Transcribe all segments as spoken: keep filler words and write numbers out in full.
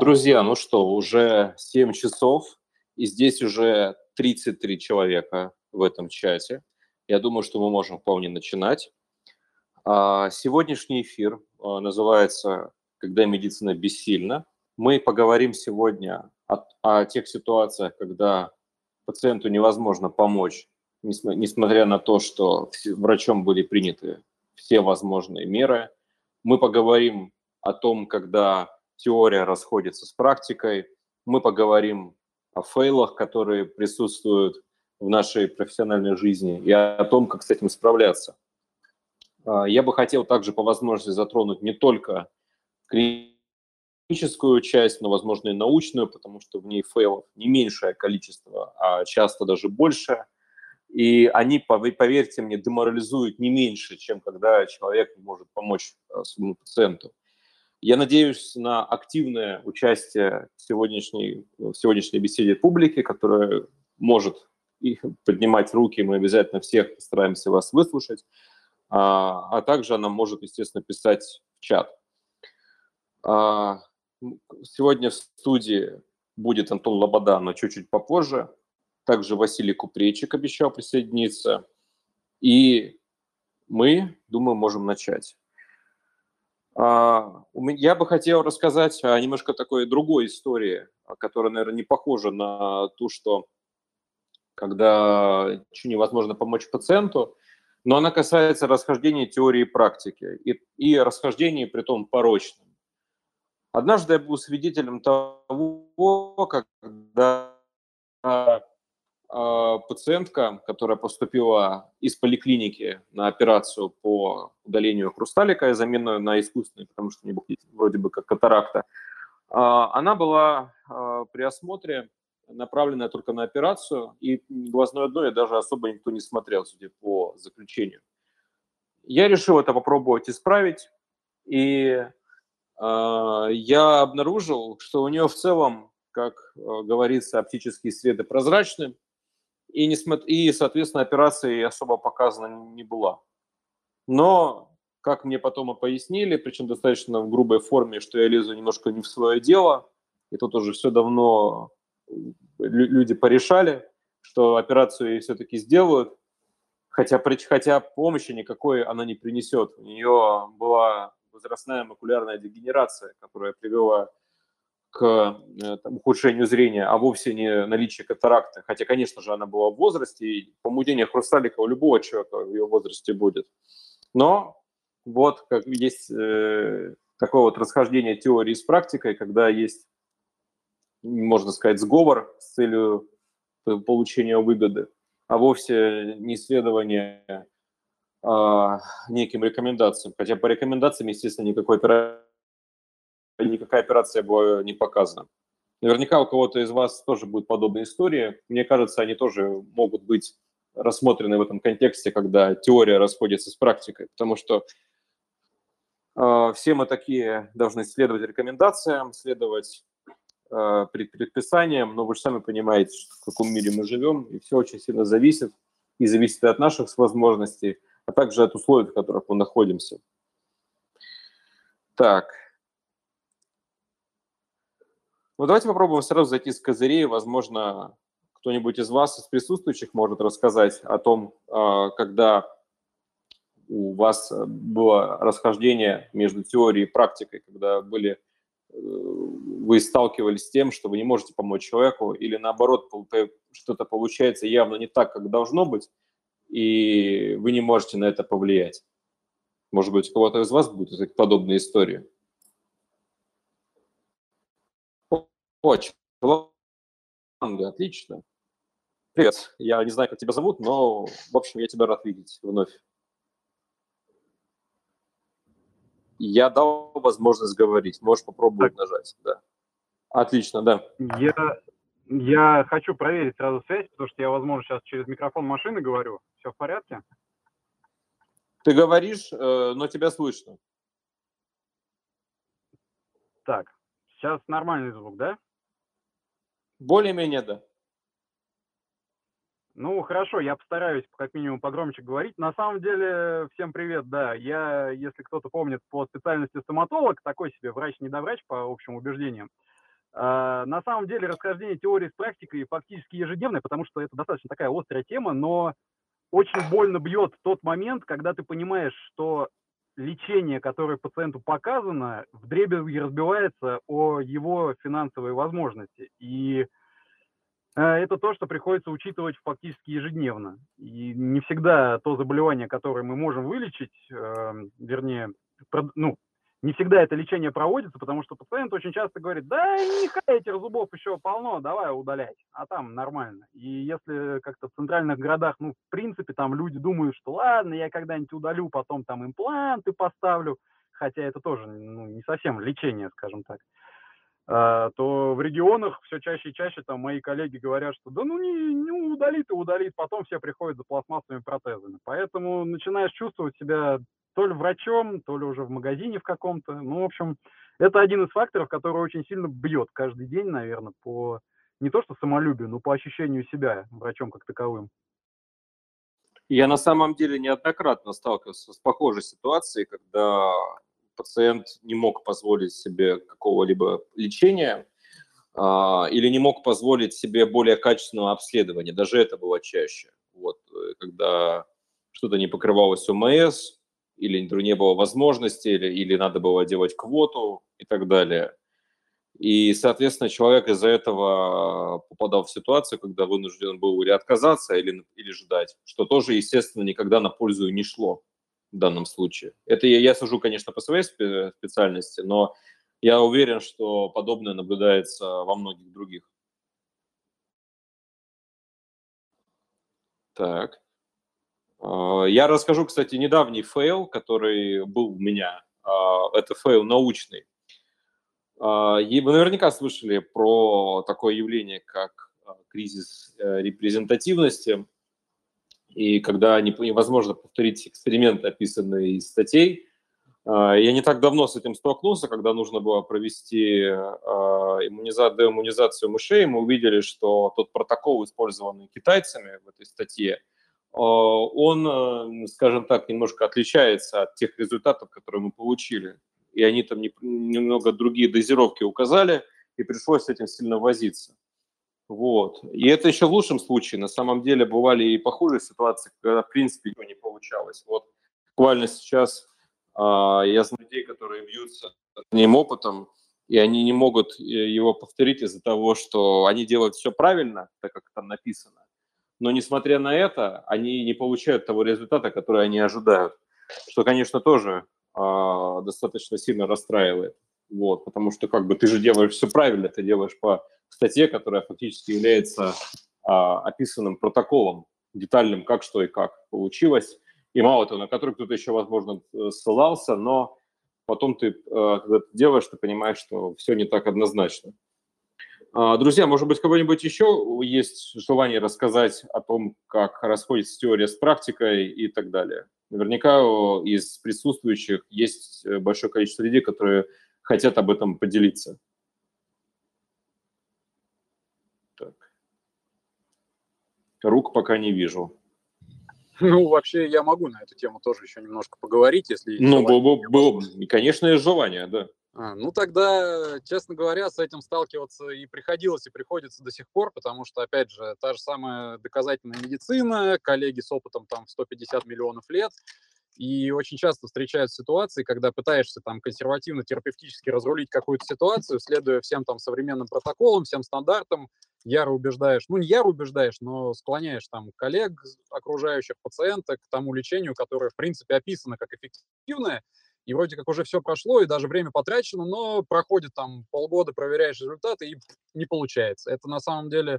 Друзья, ну что, уже семь часов, и здесь уже тридцать три человека в этом чате. Я думаю, что мы можем вполне начинать. Сегодняшний эфир называется «Когда медицина бессильна». Мы поговорим сегодня о, о тех ситуациях, когда пациенту невозможно помочь, несмотря на то, что врачом были приняты все возможные меры. Мы поговорим о том, когда теория расходится с практикой. Мы поговорим о фейлах, которые присутствуют в нашей профессиональной жизни, и о том, как с этим справляться. Я бы хотел также по возможности затронуть не только клиническую часть, но, возможно, и научную, потому что в ней фейлов не меньшее количество, а часто даже больше. И они, поверьте мне, деморализуют не меньше, чем когда человек не может помочь своему пациенту. Я надеюсь на активное участие в сегодняшней, в сегодняшней беседе публики, которая может поднимать руки, мы обязательно всех постараемся вас выслушать, а, а также она может, естественно, писать в чат. А, сегодня в студии будет Антон Лобода, но чуть-чуть попозже. Также Василий Купречик обещал присоединиться. И мы, думаю, можем начать. Я бы хотел рассказать о немножко такой другой истории, которая, наверное, не похожа на то, что когда невозможно помочь пациенту, но она касается расхождения теории и практики, и, и расхождений, притом порочным. Однажды я был свидетелем того, когда э, пациентка, которая поступила из поликлиники на операцию по удалению хрусталика и замену на искусственный, потому что у нее вроде бы как катаракта, она была при осмотре направлена только на операцию, и глазное дно даже особо никто не смотрел, судя по заключению. Я решил это попробовать исправить, и я обнаружил, что у нее в целом, как говорится, оптические среды прозрачны, И, не смо... и, соответственно, операция особо показана не была. Но, как мне потом и пояснили, причем достаточно в грубой форме, что я лезу немножко не в свое дело, и тут уже все давно люди порешали, что операцию ей все-таки сделают, хотя, хотя помощи никакой она не принесет. У нее была возрастная макулярная дегенерация, которая привела к там, ухудшению зрения, а вовсе не наличие катаракты. Хотя, конечно же, она была в возрасте, и помутнение хрусталика у любого человека в ее возрасте будет. Но вот как есть э, такое вот расхождение теории с практикой, когда есть, можно сказать, сговор с целью получения выгоды, а вовсе не исследование э, неким рекомендациям. Хотя по рекомендациям, естественно, никакой операции никакая операция была не показана. Наверняка у кого-то из вас тоже будут подобные истории. Мне кажется, они тоже могут быть рассмотрены в этом контексте, когда теория расходится с практикой, потому что э, все мы такие должны следовать рекомендациям, следовать э, предписаниям, но вы же сами понимаете, в каком мире мы живем, и все очень сильно зависит, и зависит от наших возможностей, а также от условий, в которых мы находимся. Так. Ну, давайте попробуем сразу зайти с козырей. Возможно, кто-нибудь из вас, из присутствующих, может рассказать о том, когда у вас было расхождение между теорией и практикой, когда были, вы сталкивались с тем, что вы не можете помочь человеку, или наоборот, что-то получается явно не так, как должно быть, и вы не можете на это повлиять. Может быть, у кого-то из вас будут подобные истории? О, Чалабанга, отлично. Привет. Я не знаю, как тебя зовут, но, в общем, я тебя рад видеть вновь. Я дал возможность говорить. Можешь попробовать так. нажать. Да. Отлично, да. Я, я хочу проверить сразу связь, потому что я, возможно, сейчас через микрофон машины говорю. Все в порядке? Ты говоришь, но тебя слышно. Так, сейчас нормальный звук, да? Более-менее, да. Ну, хорошо, я постараюсь как минимум погромче говорить. На самом деле, всем привет, да. Я, если кто-то помнит, по специальности стоматолог, такой себе врач-недоврач по общим убеждениям. А, на самом деле, расхождение теории с практикой фактически ежедневное, потому что это достаточно такая острая тема, но очень больно бьет тот момент, когда ты понимаешь, что лечение, которое пациенту показано, вдребезги разбивается о его финансовые возможности. И это то, что приходится учитывать фактически ежедневно. И не всегда то заболевание, которое мы можем вылечить, э, вернее, прод, ну, не всегда это лечение проводится, потому что пациент очень часто говорит: да нихай, этих зубов еще полно, давай удалять, а там нормально. И если как-то в центральных городах, ну, в принципе, там люди думают, что ладно, я когда-нибудь удалю, потом там импланты поставлю, хотя это тоже, ну, не совсем лечение, скажем так. То в регионах все чаще и чаще там мои коллеги говорят, что да ну не, не удалит и удалит, потом все приходят за пластмассовыми протезами. Поэтому начинаешь чувствовать себя то ли врачом, то ли уже в магазине в каком-то. Ну, в общем, это один из факторов, который очень сильно бьет каждый день, наверное, по не то что самолюбию, но по ощущению себя врачом как таковым. Я на самом деле неоднократно сталкивался с похожей ситуацией, когда пациент не мог позволить себе какого-либо лечения а, или не мог позволить себе более качественного обследования. Даже это было чаще. Вот, когда что-то не покрывалось ОМС, или не было возможности, или, или надо было делать квоту и так далее. И, соответственно, человек из-за этого попадал в ситуацию, когда вынужден был или отказаться, или, или ждать, что тоже, естественно, никогда на пользу не шло. В данном случае. Это я, я сужу, конечно, по своей специальности, но я уверен, что подобное наблюдается во многих других. Так. Я расскажу, кстати, недавний фейл, который был у меня. Это фейл научный. И вы наверняка слышали про такое явление, как кризис репрезентативности. И когда невозможно повторить эксперимент, описанный из статей, я не так давно с этим столкнулся, когда нужно было провести иммунизацию мышей, мы увидели, что тот протокол, использованный китайцами в этой статье, он, скажем так, немножко отличается от тех результатов, которые мы получили. И они там немного другие дозировки указали, и пришлось с этим сильно возиться. Вот. И это еще в лучшем случае. На самом деле бывали и похожие ситуации, когда, в принципе, ничего не получалось. Вот буквально сейчас а, я знаю людей, которые бьются одним опытом, и они не могут его повторить из-за того, что они делают все правильно, так как там написано. Но, несмотря на это, они не получают того результата, который они ожидают. Что, конечно, тоже а, достаточно сильно расстраивает. Вот. Потому что как бы ты же делаешь все правильно, ты делаешь по статье, которая фактически является а, описанным протоколом, детальным, как, что и как получилось. И мало того, на который кто-то еще, возможно, ссылался, но потом ты, а, когда ты делаешь, ты понимаешь, что все не так однозначно. А, друзья, может быть, кого-нибудь еще есть желание рассказать о том, как расходится теория с практикой и так далее? Наверняка из присутствующих есть большое количество людей, которые хотят об этом поделиться. Рук пока не вижу. Ну, вообще, я могу на эту тему тоже еще немножко поговорить, если... Ну, было бы, было, конечно, и желание, да. А, ну, тогда, честно говоря, с этим сталкиваться и приходилось, и приходится до сих пор, потому что, опять же, та же самая доказательная медицина, коллеги с опытом там в сто пятьдесят миллионов лет, и очень часто встречаются ситуации, когда пытаешься там консервативно-терапевтически разрулить какую-то ситуацию, следуя всем там современным протоколам, всем стандартам, яро убеждаешь, ну не яро убеждаешь, но склоняешь там коллег, окружающих пациента к тому лечению, которое в принципе описано как эффективное, и вроде как уже все прошло, и даже время потрачено, но проходит там полгода, проверяешь результаты, и не получается. Это на самом деле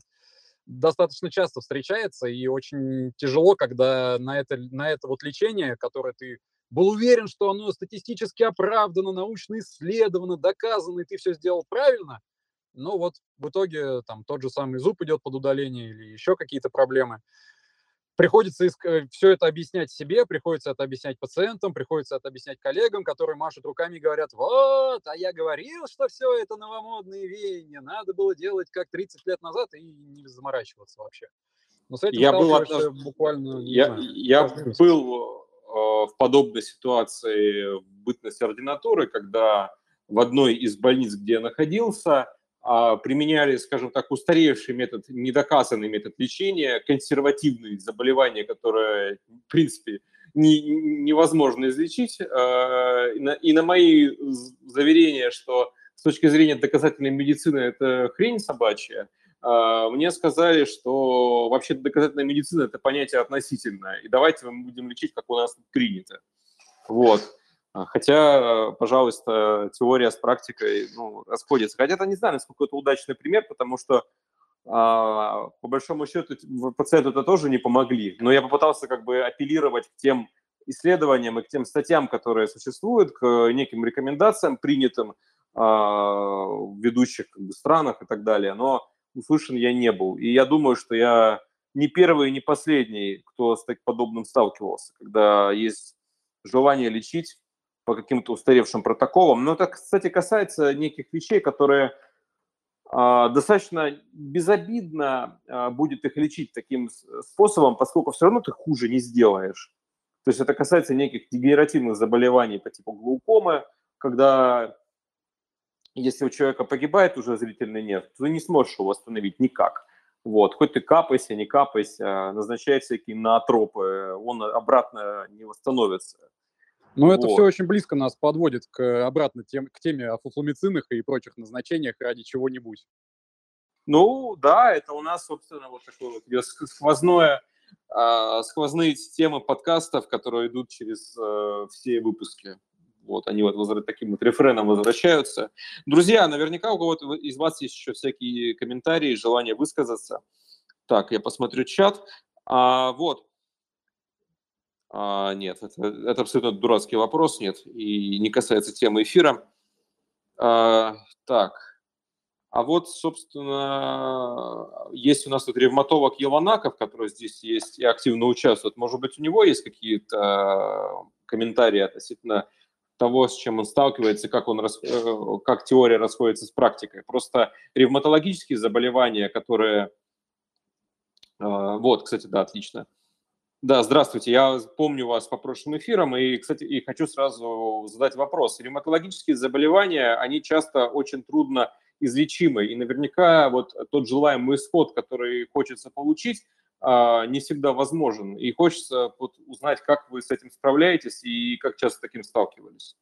достаточно часто встречается, и очень тяжело, когда на это, на это вот лечение, которое ты был уверен, что оно статистически оправдано, научно исследовано, доказано, и ты все сделал правильно, но вот в итоге там тот же самый зуб идет под удаление или еще какие-то проблемы. Приходится все это объяснять себе, приходится это объяснять пациентам, приходится это объяснять коллегам, которые машут руками и говорят: вот, а я говорил, что все это новомодные веяния, надо было делать как тридцать лет назад и не заморачиваться вообще. Но с этим я был, однажды, буквально, я, я был э, в подобной ситуации в бытность ординатуры, когда в одной из больниц, где я находился, применяли, скажем так, устаревший метод, недоказанный метод лечения, консервативные заболевания, которые, в принципе, не, невозможно излечить. И на, и на мои заверения, что с точки зрения доказательной медицины это хрень собачья, мне сказали, что вообще доказательная медицина – это понятие относительное, и давайте мы будем лечить, как у нас принято. Вот. Хотя, пожалуйста, теория с практикой, ну, расходится. Хотя я не знаю, насколько это удачный пример, потому что, а, по большому счету, пациенту это тоже не помогли. Но я попытался как бы апеллировать к тем исследованиям и к тем статьям, которые существуют, к неким рекомендациям, принятым а, в ведущих как бы странах и так далее. Но услышан я не был. И я думаю, что я не первый и не последний, кто с таким подобным сталкивался, когда есть желание лечить по каким-то устаревшим протоколам. Но это, кстати, касается неких вещей, которые э, достаточно безобидно э, будет их лечить таким способом, поскольку все равно ты хуже не сделаешь. То есть это касается неких дегенеративных заболеваний по типу глаукомы, когда если у человека погибает уже зрительный нерв, то ты не сможешь его восстановить никак. Вот. Хоть ты капайся, не капайся, назначай всякие ноотропы, он обратно не восстановится. Ну, это вот. Все очень близко нас подводит к, обратно тем, к теме о фуфломицинах и прочих назначениях ради чего-нибудь. Ну, да, это у нас, собственно, вот такое вот сквозное, э, сквозные темы подкастов, которые идут через э, все выпуски. Вот, они вот возра- таким вот рефреном возвращаются. Друзья, наверняка у кого-то из вас есть еще всякие комментарии, желание высказаться. Так, я посмотрю чат. А, вот. А, нет, это, это абсолютно дурацкий вопрос, нет, и не касается темы эфира. А, так, а вот, собственно, есть у нас тут ревматолог Елонаков, который здесь есть и активно участвует. Может быть, у него есть какие-то комментарии относительно того, с чем он сталкивается, как, он, как теория расходится с практикой. Просто ревматологические заболевания, которые... Вот, кстати, да, отлично. Да, здравствуйте, я помню вас по прошлым эфирам и, кстати, и хочу сразу задать вопрос. Ревматологические заболевания, они часто очень трудно излечимы, и наверняка вот тот желаемый исход, который хочется получить, не всегда возможен, и хочется вот узнать, как вы с этим справляетесь и как часто с таким сталкивались.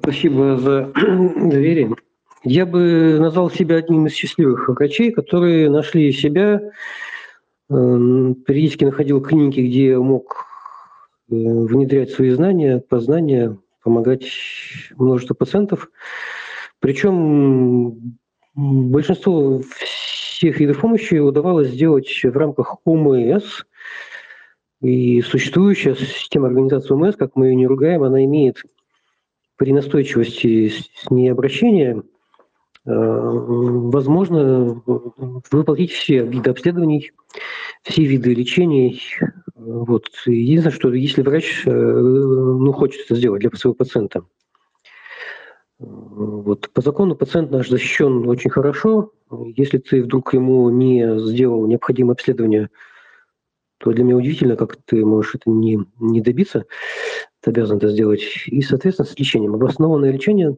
Спасибо за доверие. Я бы назвал себя одним из счастливых врачей, которые нашли себя. Периодически находил клиники, где мог внедрять свои знания, познания, помогать множеству пациентов. Причем большинство всех видов помощи удавалось сделать в рамках ОМС. И существующая система организации ОМС, как мы ее не ругаем, она имеет при настойчивости с ней обращения возможно выплатить все виды обследований, все виды лечений. Вот. Единственное, что если врач ну, хочет это сделать для своего пациента. Вот. По закону пациент наш защищен очень хорошо. Если ты вдруг ему не сделал необходимое обследование, то для меня удивительно, как ты можешь это не, не добиться. Ты обязан это сделать. И, соответственно, с лечением. Обоснованное лечение.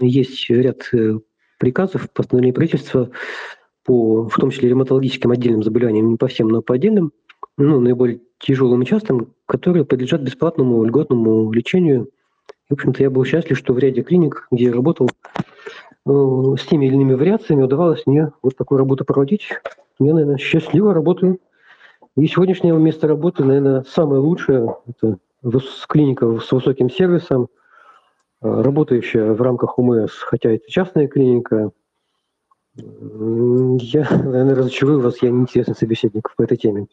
Есть ряд приказов, постановлений правительства, по, в том числе ревматологическим отдельным заболеваниям, не по всем, но по отдельным, ну, наиболее тяжелым и частым, которые подлежат бесплатному льготному лечению. И, в общем-то, я был счастлив, что в ряде клиник, где я работал, ну, с теми или иными вариациями удавалось мне вот такую работу проводить. Я, наверное, счастливо работаю. И сегодняшнее место работы, наверное, самое лучшее – это клиника с высоким сервисом, работающая в рамках ОМС, хотя это частная клиника. Я, наверное, разочарую вас, я неинтересный собеседник по этой теме.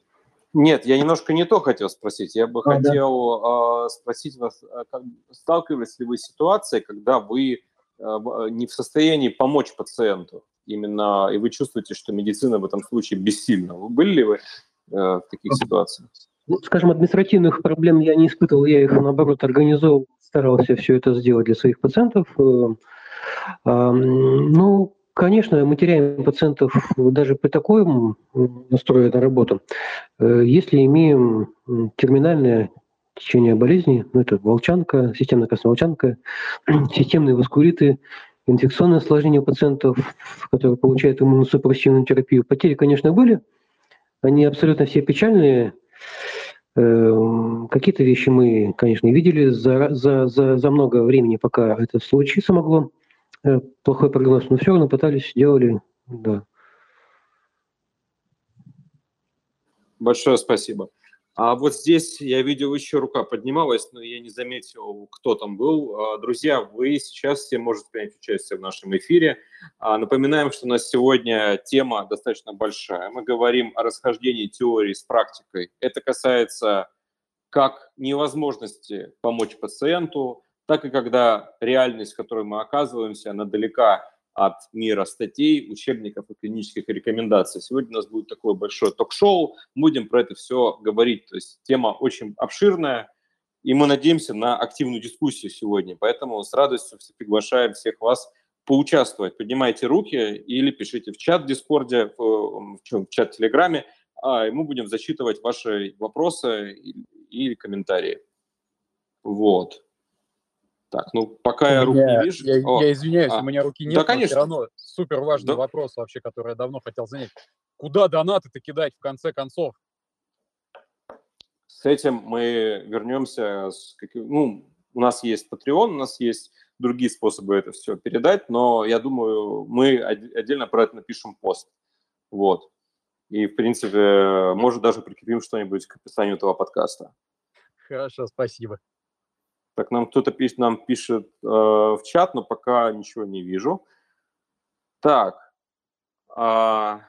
Нет, я немножко не то хотел спросить. Я бы а, хотел да. э, спросить вас, сталкивались ли вы с ситуацией, когда вы э, не в состоянии помочь пациенту, именно, и вы чувствуете, что медицина в этом случае бессильна. Вы были ли вы э, в таких ситуациях? Ну, скажем, административных проблем я не испытывал, я их, наоборот, организовал, старался все это сделать для своих пациентов. Ну, конечно, мы теряем пациентов даже при такой настроенной работе. Если имеем терминальное течение болезни, ну, это волчанка, системная красная волчанка, системные воскуриты, инфекционные осложнения у пациентов, которые получают иммуносупрессивную терапию. Потери, конечно, были, они абсолютно все печальные. Какие-то вещи мы, конечно, видели за, за, за, за много времени, пока это случится могло. Плохой прогноз, но все равно пытались, делали, да. Большое спасибо. А вот здесь я видел, еще рука поднималась, но я не заметил, кто там был. Друзья, вы сейчас все можете принять участие в нашем эфире. Напоминаем, что у нас сегодня тема достаточно большая. Мы говорим о расхождении теории с практикой. Это касается как невозможности помочь пациенту, так и когда реальность, в которой мы оказываемся, она далека от мира статей, учебников и клинических рекомендаций. Сегодня у нас будет такое большое ток-шоу, будем про это все говорить. То есть тема очень обширная, и мы надеемся на активную дискуссию сегодня. Поэтому с радостью приглашаем всех вас поучаствовать. Поднимайте руки или пишите в чат в Дискорде, в чат в Телеграме, и мы будем зачитывать ваши вопросы и комментарии. Вот. Так, ну, пока я, я руки не вижу... Я, О, я извиняюсь, а, у меня руки нет, да, конечно. Все равно супер важный да. вопрос вообще, который я давно хотел занять. Куда донаты-то кидать в конце концов? С этим мы вернемся... С каким... Ну, у нас есть Patreon, у нас есть другие способы это все передать, но я думаю, мы отдельно про это напишем пост. Вот. И, в принципе, может, даже прикрепим что-нибудь к описанию этого подкаста. Хорошо, спасибо. Так, нам кто-то пишет, нам пишет э, в чат, но пока ничего не вижу. Так, э,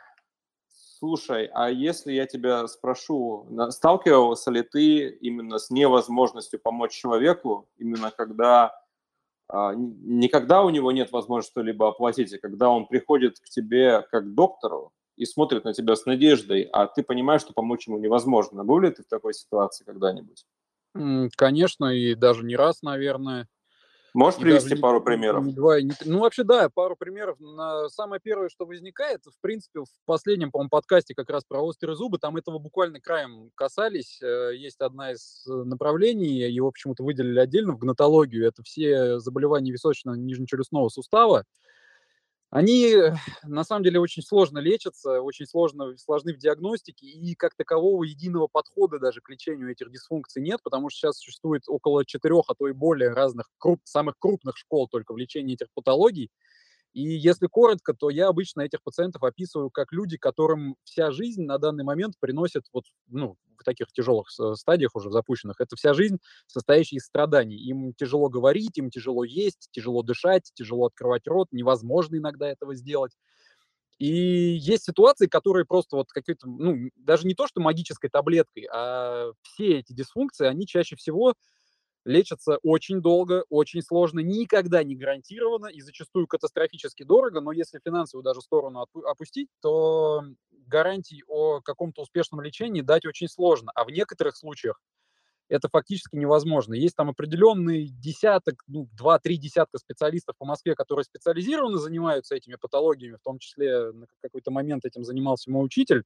слушай, а если я тебя спрошу, сталкивался ли ты именно с невозможностью помочь человеку, именно когда, э, не когда у него нет возможности что-либо оплатить, а когда он приходит к тебе как к доктору и смотрит на тебя с надеждой, а ты понимаешь, что помочь ему невозможно. Был ли ты в такой ситуации когда-нибудь? Конечно, и даже не раз, наверное. Можешь привести пару примеров? Ну, вообще, да, пару примеров. Самое первое, что возникает, в принципе, в последнем, по-моему, подкасте как раз про острые зубы, там этого буквально краем касались. Есть одна из направлений, его почему-то выделили отдельно в гнатологию, это все заболевания височно-нижнечелюстного сустава. Они, на самом деле, очень сложно лечатся, очень сложно, сложны в диагностике, и как такового единого подхода даже к лечению этих дисфункций нет, потому что сейчас существует около четырех, а то и более разных круп, самых крупных школ только в лечении этих патологий. И если коротко, то я обычно этих пациентов описываю как люди, которым вся жизнь на данный момент приносит, вот, ну, в таких тяжелых стадиях уже запущенных, это вся жизнь, состоящая из страданий. Им тяжело говорить, им тяжело есть, тяжело дышать, тяжело открывать рот, невозможно иногда этого сделать. И есть ситуации, которые просто вот какие-то, ну, даже не то, что магической таблеткой, а все эти дисфункции, они чаще всего... лечатся очень долго, очень сложно, никогда не гарантированно и зачастую катастрофически дорого, но если финансовую даже сторону опустить, то гарантий о каком-то успешном лечении дать очень сложно, а в некоторых случаях это фактически невозможно. Есть там определенный десяток, ну, два-три десятка специалистов по Москве, которые специализированно занимаются этими патологиями, в том числе на какой-то момент этим занимался мой учитель.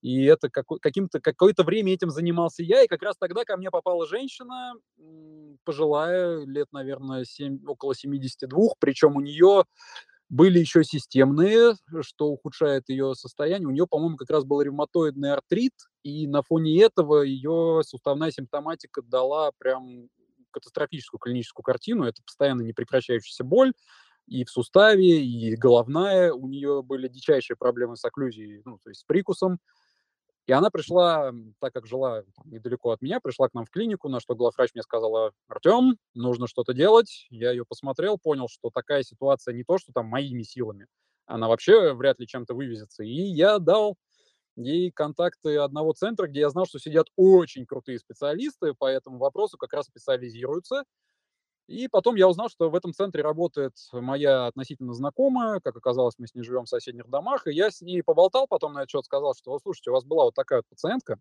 И это каким-то, какое-то время этим занимался я, и как раз тогда ко мне попала женщина, пожилая, лет, наверное, семь, около семидесяти двух, причем у нее были еще системные, что ухудшает ее состояние. У нее, по-моему, как раз был ревматоидный артрит, и на фоне этого ее суставная симптоматика дала прям катастрофическую клиническую картину. Это постоянно непрекращающаяся боль. И в суставе, и головная. У нее были дичайшие проблемы с окклюзией, ну, то есть с прикусом. И она пришла, так как жила недалеко от меня, пришла к нам в клинику, на что главврач мне сказала: «Артём, нужно что-то делать». Я ее посмотрел, понял, что такая ситуация не то, что там моими силами, она вообще вряд ли чем-то вывезется. И я дал и контакты одного центра, где я знал, что сидят очень крутые специалисты по этому вопросу, как раз специализируются. И потом я узнал, что в этом центре работает моя относительно знакомая, как оказалось, мы с ней живем в соседних домах, и я с ней поболтал потом на этот счет, сказал, что, слушайте, у вас была вот такая вот пациентка,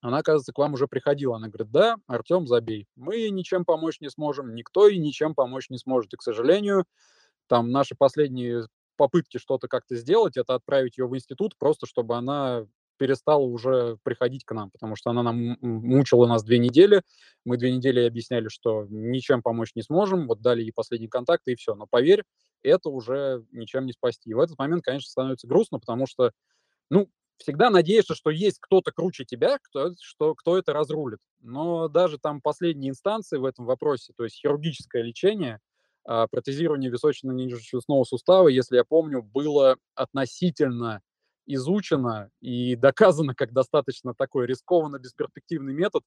она, оказывается, к вам уже приходила. Она говорит, да, Артём, забей, мы ничем помочь не сможем, никто и ничем помочь не сможет. И, к сожалению, там наши последние попытки что-то как-то сделать, это отправить ее в институт, просто чтобы она перестала уже приходить к нам, потому что она нам мучила нас две недели, мы две недели объясняли, что ничем помочь не сможем, вот дали ей последние контакты и все, но поверь, это уже ничем не спасти. И в этот момент, конечно, становится грустно, потому что, ну, всегда надеешься, что есть кто-то круче тебя, кто, что, кто это разрулит, но даже там последние инстанции в этом вопросе, то есть хирургическое лечение, протезирование височно-нижечелюстного сустава, если я помню, было относительно изучено и доказано, как достаточно такой рискованно бесперспективный метод.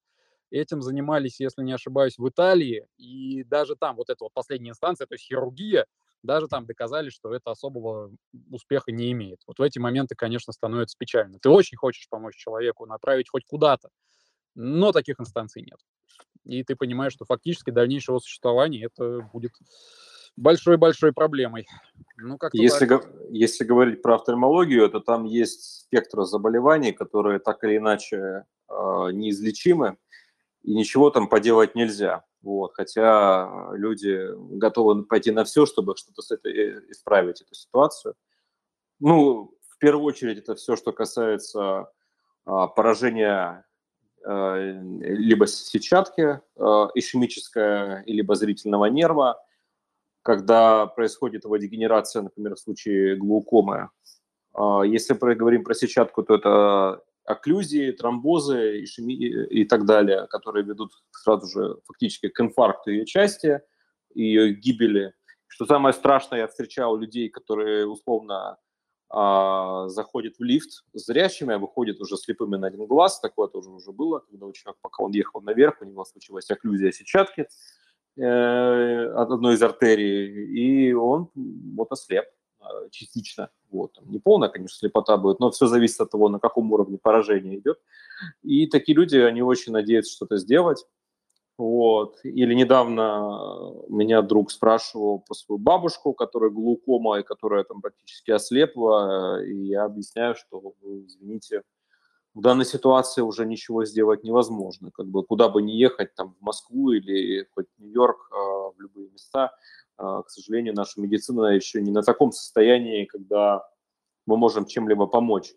Этим занимались, если не ошибаюсь, в Италии. И даже там, вот эта вот последняя инстанция, то есть хирургия, даже там доказали, что это особого успеха не имеет. Вот в эти моменты, конечно, становится печально. Ты очень хочешь помочь человеку, направить хоть куда-то, но таких инстанций нет. И ты понимаешь, что фактически дальнейшего существования это будет большой-большой проблемой. Ну, как если, го- если говорить про офтальмологию, то там есть спектр заболеваний, которые так или иначе э, неизлечимы, и ничего там поделать нельзя. Вот. Хотя люди готовы пойти на все, чтобы что-то с этой, исправить эту ситуацию. Ну, в первую очередь, это все, что касается э, поражения либо сетчатки ишемическая, либо зрительного нерва, когда происходит его дегенерация, например, в случае глаукомы. Если мы говорим про сетчатку, то это окклюзии, тромбозы ишеми... и так далее, которые ведут сразу же фактически к инфаркту ее части, ее гибели. Что самое страшное, я встречал людей, которые условно заходит в лифт с зрячими, а выходит уже слепыми на один глаз. Такое тоже уже было, когда у человека, пока он ехал наверх, у него случилась окклюзия сетчатки э, от одной из артерий, и он вот ослеп э, частично. Вот. Не полная, конечно, слепота будет, но все зависит от того, на каком уровне поражения идет. И такие люди, они очень надеются что-то сделать. Вот. Или недавно меня друг спрашивал про свою бабушку, которая глаукома, и которая там практически ослепла, и я объясняю, что, извините, в данной ситуации уже ничего сделать невозможно. Как бы куда бы ни ехать, там, в Москву или хоть в Нью-Йорк, в любые места, к сожалению, наша медицина еще не на таком состоянии, когда мы можем чем-либо помочь.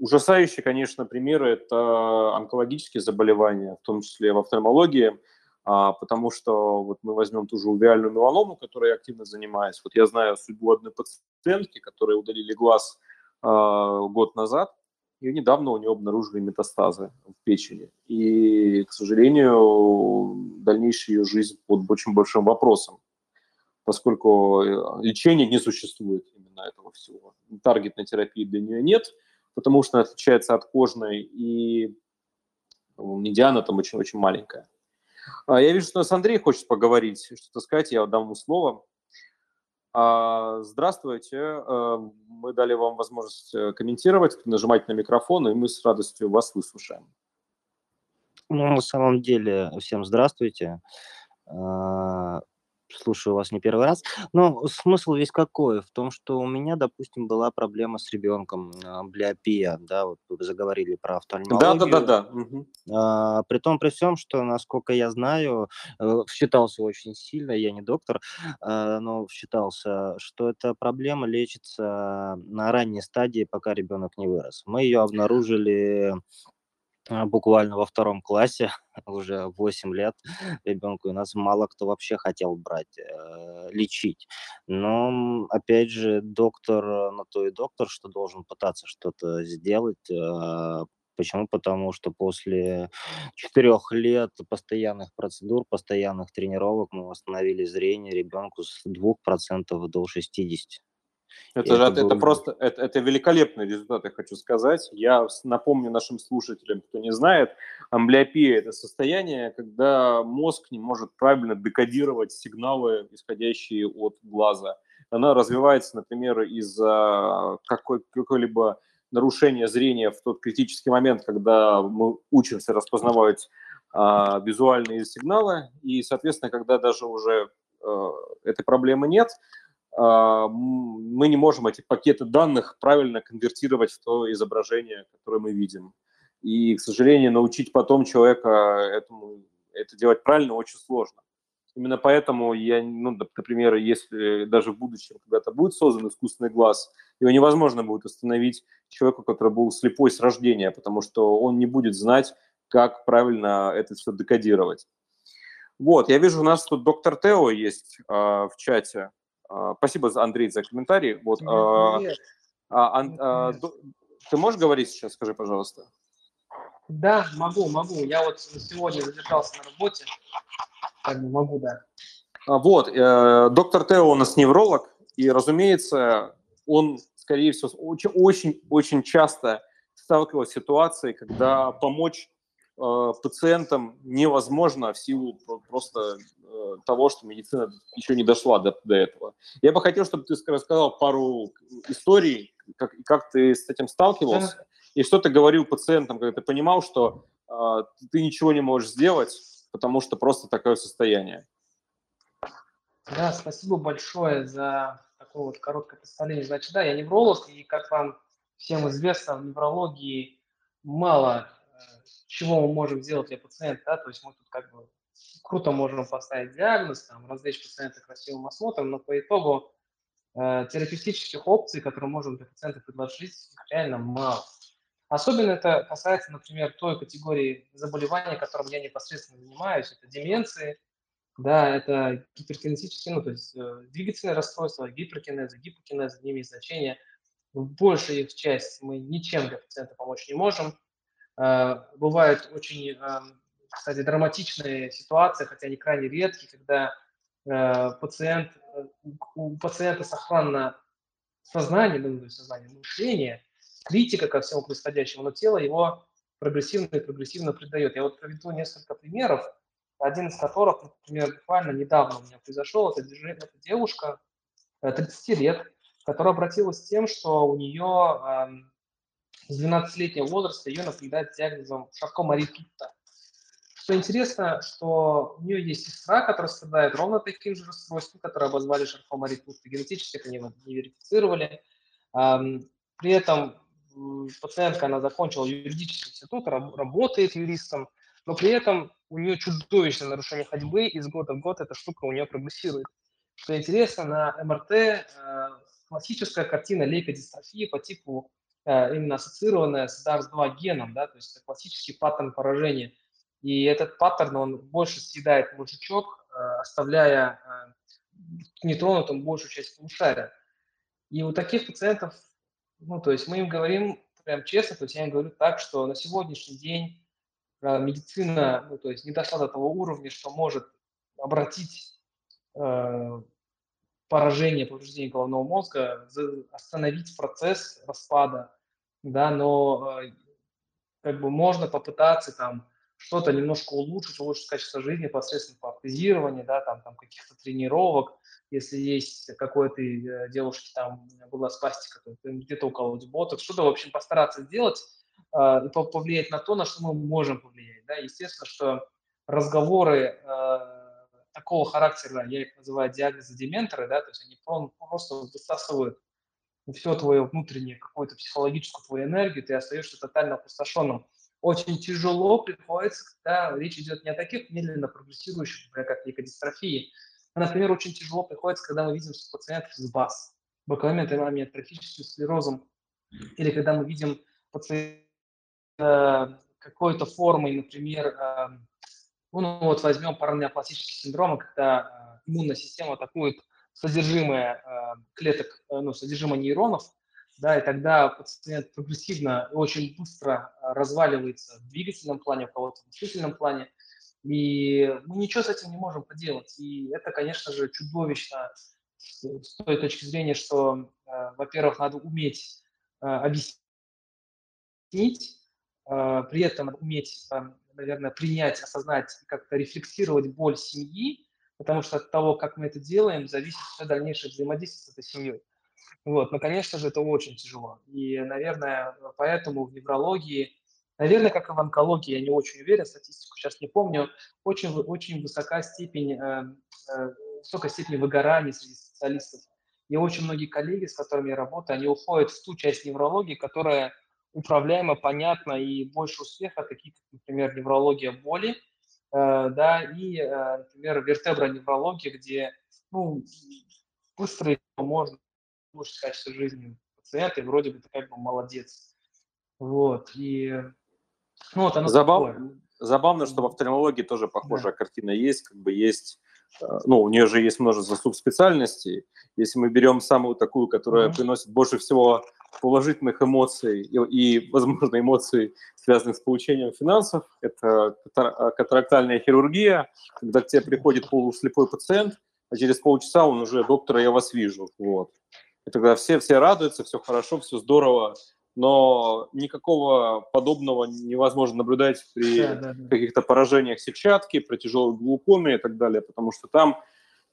Ужасающие, конечно, примеры – это онкологические заболевания, в том числе в офтальмологии, потому что вот мы возьмем ту же увеальную меланому, которой я активно занимаюсь. Вот я знаю судьбу одной пациентки, которой удалили глаз год назад, и недавно у нее обнаружили метастазы в печени. И, к сожалению, дальнейшая ее жизнь под очень большим вопросом, поскольку лечения не существует именно этого всего. Таргетной терапии для нее нет, потому что она отличается от кожной, и медиана там очень-очень маленькая. Я вижу, что у нас Андрей хочет поговорить, что-то сказать, я дам ему слово. Здравствуйте, мы дали вам возможность комментировать, нажимать на микрофон, и мы с радостью вас выслушаем. Ну, на самом деле, всем здравствуйте. Слушаю вас не первый раз. Но смысл весь какой? В том, что у меня, допустим, была проблема с ребенком, амблиопия, да, вот вы заговорили про офтальмологию. Да, да, да, да. Угу. А, при том, при всем, что, насколько я знаю, считался очень сильно, я не доктор, но считался, что эта проблема лечится на ранней стадии, пока ребенок не вырос. Мы ее обнаружили буквально во втором классе, уже восемь лет ребенку, и нас мало кто вообще хотел брать, лечить. Но, опять же, доктор на то и доктор, что должен пытаться что-то сделать. Почему? Потому что после четырех лет постоянных процедур, постоянных тренировок мы восстановили зрение ребенку с двух процентов до шестидесяти процентов. Это, это, это, это просто это, это великолепный результат, я хочу сказать. Я напомню нашим слушателям, кто не знает, амблиопия – это состояние, когда мозг не может правильно декодировать сигналы, исходящие от глаза. Она развивается, например, из-за какой, какой-либо нарушение зрения в тот критический момент, когда мы учимся распознавать а, визуальные сигналы, и, соответственно, когда даже уже а, этой проблемы нет, а, мы не можем эти пакеты данных правильно конвертировать в то изображение, которое мы видим. И, к сожалению, научить потом человека этому, это делать правильно очень сложно. Именно поэтому я, ну, например, если даже в будущем когда-то будет создан искусственный глаз, его невозможно будет установить человеку, который был слепой с рождения, потому что он не будет знать, как правильно это все декодировать. Вот, я вижу, у нас тут доктор Тео есть а, в чате. А, спасибо, Андрей, за комментарий. Вот, а, а, а, а, ты можешь говорить сейчас, скажи, пожалуйста? Да, могу, могу. Я вот сегодня задержался на работе. Могу, да. Вот, э, доктор Тео у нас невролог, и, разумеется, он, скорее всего, очень-очень часто сталкивался с ситуацией, когда помочь э, пациентам невозможно в силу просто э, того, что медицина еще не дошла до, до этого. Я бы хотел, чтобы ты рассказал пару историй, как, как ты с этим сталкивался, да. И что ты говорил пациентам, когда ты понимал, что э, ты ничего не можешь сделать, потому что просто такое состояние. Да, спасибо большое за такое вот короткое представление. Значит, да, я невролог, и, как вам всем известно, в неврологии мало чего мы можем сделать для пациента. Да? То есть мы тут как бы круто можем поставить диагноз, там, развлечь пациента красивым осмотром, но по итогу э, терапевтических опций, которые можем для пациента предложить, реально мало. Особенно это касается, например, той категории заболеваний, которым я непосредственно занимаюсь. Это деменции, да, это гиперкинетические, ну, то есть двигательные расстройства, гиперкинеза, гипокинеза, не имеет значения. Большая их часть мы ничем для пациента помочь не можем. Бывают очень, кстати, драматичные ситуации, хотя они крайне редки, когда пациент, у пациента сохранено сознание, ну, сознание, мышление, критика ко всему происходящему, но тело его прогрессивно и прогрессивно предает. Я вот приведу несколько примеров, один из которых, например, буквально недавно у меня произошел, это девушка тридцати лет, которая обратилась с тем, что у нее с двенадцатилетнего возраста ее наблюдают диагнозом Шарко-Мари-Тутта. Что интересно, что у нее есть сестра, которая страдает ровно таким же расстройством, которое обозвали Шарко-Мари-Тутта, генетически это не верифицировали. При этом пациентка, она закончила юридический институт, работает юристом, но при этом у нее чудовищное нарушение ходьбы, и с года в год эта штука у нее прогрессирует. Что интересно, на МРТ э, классическая картина лейкодистрофии по типу, э, именно ассоциированная с дар два геном, да, то есть это классический паттерн поражения. И этот паттерн, он больше съедает мужичок, э, оставляя э, нетронутым большую часть полушария. И у таких пациентов, ну, то есть мы им говорим прям честно, то есть я им говорю так, что на сегодняшний день э, медицина, ну, то есть не дошла до того уровня, что может обратить э, поражение, повреждение головного мозга, остановить процесс распада, да, но э, как бы можно попытаться там что-то немножко улучшить, улучшить качество жизни посредством протезирования, да, там, там каких-то тренировок. Если есть какой-то э, девушке там была спастика, где-то уколоть ботокс, что-то, в общем, постараться сделать э, и повлиять на то, на что мы можем повлиять. Да. Естественно, что разговоры э, такого характера, я их называю диагнозы-дементоры, да, то есть они просто высасывают все твое внутреннее, какую-то психологическую твою энергию, ты остаешься тотально опустошенным. Очень тяжело приходится, когда речь идет не о таких медленно прогрессирующих, например, как лейкодистрофии. А, например, очень тяжело приходится, когда мы видим пациентов с БАС, боковыми атомами, атрофическим склерозом, или когда мы видим пациента э, какой-то формой, например, э, ну вот возьмем паранеопластический синдром, когда э, иммунная система атакует содержимое э, клеток, э, ну, содержимое нейронов, да, и тогда пациент прогрессивно, очень быстро разваливается в двигательном плане, у кого-то в мышечном плане, и мы ничего с этим не можем поделать. И это, конечно же, чудовищно с той точки зрения, что, э, во-первых, надо уметь э, объяснить, э, при этом надо уметь, э, наверное, принять, осознать, как-то рефлексировать боль семьи, потому что от того, как мы это делаем, зависит все дальнейшее взаимодействие с этой семьей. Вот. Но, конечно же, это очень тяжело. И, наверное, поэтому в неврологии, наверное, как и в онкологии, я не очень уверен, статистику сейчас не помню, очень, очень высока степень, высокая степень выгорания среди специалистов. И очень многие коллеги, с которыми я работаю, они уходят в ту часть неврологии, которая управляема, понятна и больше успеха, такие как, например, неврология боли, э, да, и, э, например, вертеброневрология, где ну, быстро можно улучшить качество жизни пациента, и вроде бы ты как бы молодец. Вот, и, ну, вот оно Забав... Забавно, что в офтальмологии тоже похожая да. картина есть, как бы есть... Ну, у нее же есть множество субспециальностей. Если мы берем самую такую, которая mm-hmm. приносит больше всего положительных эмоций и, и, возможно, эмоций, связанных с получением финансов, это катарактальная хирургия, когда к тебе приходит полуслепой пациент, а через полчаса он уже «доктор, я вас вижу». Вот. И тогда все, все радуются, все хорошо, все здорово, но никакого подобного невозможно наблюдать при да, да, да. каких-то поражениях сетчатки, при тяжелой глаукоме и так далее, потому что там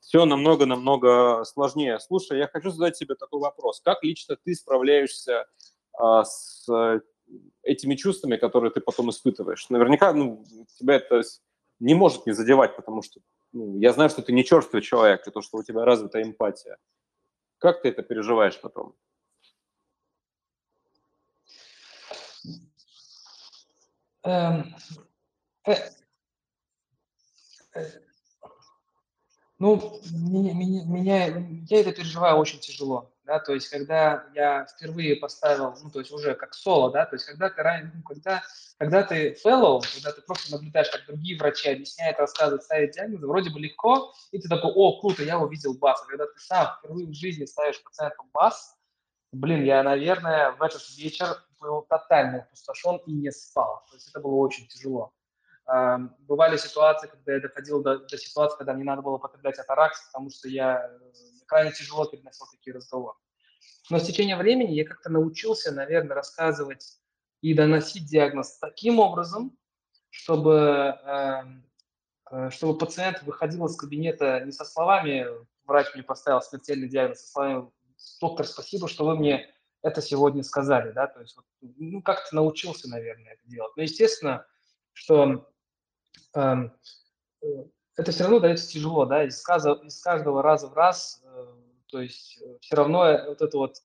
все намного-намного сложнее. Слушай, я хочу задать тебе такой вопрос. Как лично ты справляешься а, с а, этими чувствами, которые ты потом испытываешь? Наверняка ну, тебя это не может не задевать, потому что ну, я знаю, что ты не черствый человек, и то, что у тебя развита эмпатия. Как ты это переживаешь потом? Ну, меня, меня, я это переживаю очень тяжело, да, то есть, когда я впервые поставил, ну, то есть, уже как соло, да, то есть, когда ты, ну, когда, когда ты fellow, когда ты просто наблюдаешь, как другие врачи объясняют, рассказывают, ставят диагнозы, вроде бы легко, и ты такой, о, круто, я увидел бас, а когда ты сам впервые в жизни ставишь пациенту бас, блин, я, наверное, в этот вечер был тотально опустошен и не спал. То есть это было очень тяжело. Бывали ситуации, когда я доходил до, до ситуации, когда мне надо было потреблять атаракс, потому что я крайне тяжело переносил такие разговоры. Но с течением времени я как-то научился, наверное, рассказывать и доносить диагноз таким образом, чтобы, чтобы пациент выходил из кабинета не со словами «врач мне поставил смертельный диагноз», со словами «доктор, спасибо, что вы мне это сегодня сказали», да, то есть, ну, как-то научился, наверное, это делать. Но, естественно, что э, это все равно дается тяжело, да, из, из каждого раза в раз, э, то есть, все равно вот это вот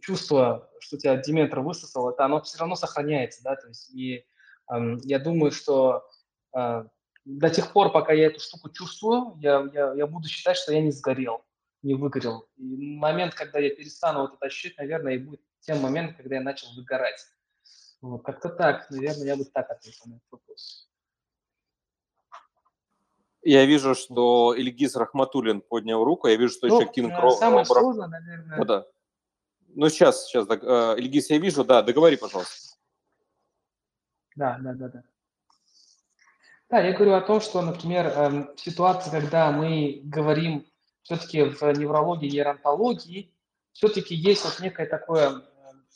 чувство, что тебя дементор высосал, это оно все равно сохраняется, да, то есть, и э, я думаю, что э, до тех пор, пока я эту штуку чувствую, я, я, я буду считать, что я не сгорел. не выгорел. И момент, когда я перестану вот это ощущать, наверное, и будет тем моментом, когда я начал выгорать. Вот, как-то так, наверное, я бы так ответил на этот вопрос. Я вижу, что Ильгиз Рахматуллин поднял руку, я вижу, что ну, еще Кинг Роберт. Самое Робер... сложное, наверное... О, да. Ну, сейчас, сейчас, Ильгиз, я вижу, да, договори, пожалуйста. Да, да, да, да. Да, я говорю о том, что, например, ситуация, когда мы говорим все-таки в неврологии и геронтологии все-таки есть вот некое такое,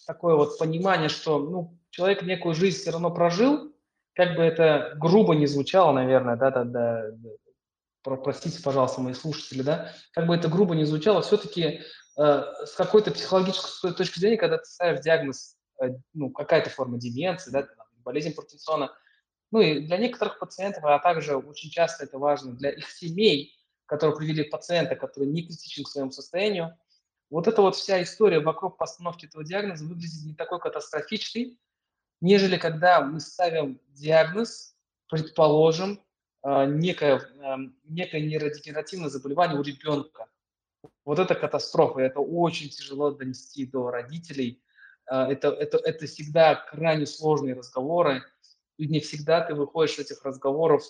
такое вот понимание, что ну, человек некую жизнь все равно прожил, как бы это грубо не звучало, наверное, да, да, да, да. Простите, пожалуйста, мои слушатели, да, как бы это грубо не звучало, все-таки э, с какой-то психологической точки зрения, когда ты ставишь диагноз, э, ну, какая-то форма деменции, да, болезнь Паркинсона, ну и для некоторых пациентов, а также очень часто это важно для их семей, которые привели пациента, который не критичен к своему состоянию. Вот эта вот вся история вокруг постановки этого диагноза выглядит не такой катастрофичной, нежели когда мы ставим диагноз, предположим, некое, некое нейродегенеративное заболевание у ребенка. Вот это катастрофа, это очень тяжело донести до родителей. Это, это, это всегда крайне сложные разговоры, и не всегда ты выходишь из этих разговоров,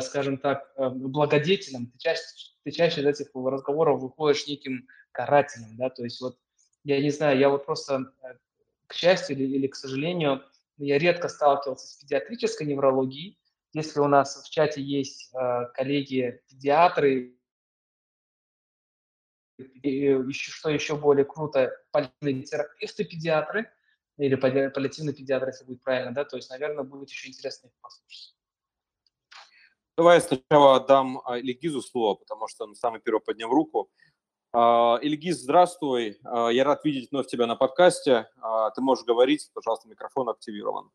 скажем так, благодетелем, ты чаще, ты чаще из этих разговоров выходишь неким карателем, да, то есть вот, я не знаю, я вот просто, к счастью или, или к сожалению, я редко сталкивался с педиатрической неврологией, если у нас в чате есть э, коллеги-педиатры, еще, что еще более круто, паллиативные терапевты-педиатры, или паллиативные педиатры, если будет правильно, да, то есть, наверное, будет еще интересно их послушать. Давай я сначала дам Ильгизу слово, потому что он самый первый поднял руку. Ильгиз, здравствуй. Я рад видеть вновь тебя на подкасте. Ты можешь говорить, пожалуйста, микрофон активирован.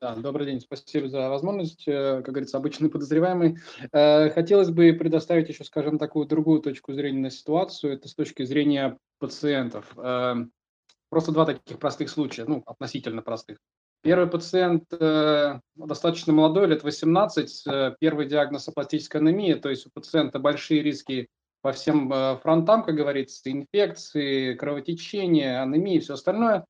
Да, добрый день, спасибо за возможность. Как говорится, обычный подозреваемый. Хотелось бы предоставить еще, скажем, такую другую точку зрения на ситуацию. Это с точки зрения пациентов. Просто два таких простых случая, ну, относительно простых. Первый пациент э, достаточно молодой, лет восемнадцать, э, первый диагноз апластическая анемия, то есть у пациента большие риски по всем э, фронтам, как говорится, инфекции, кровотечения, анемии и все остальное.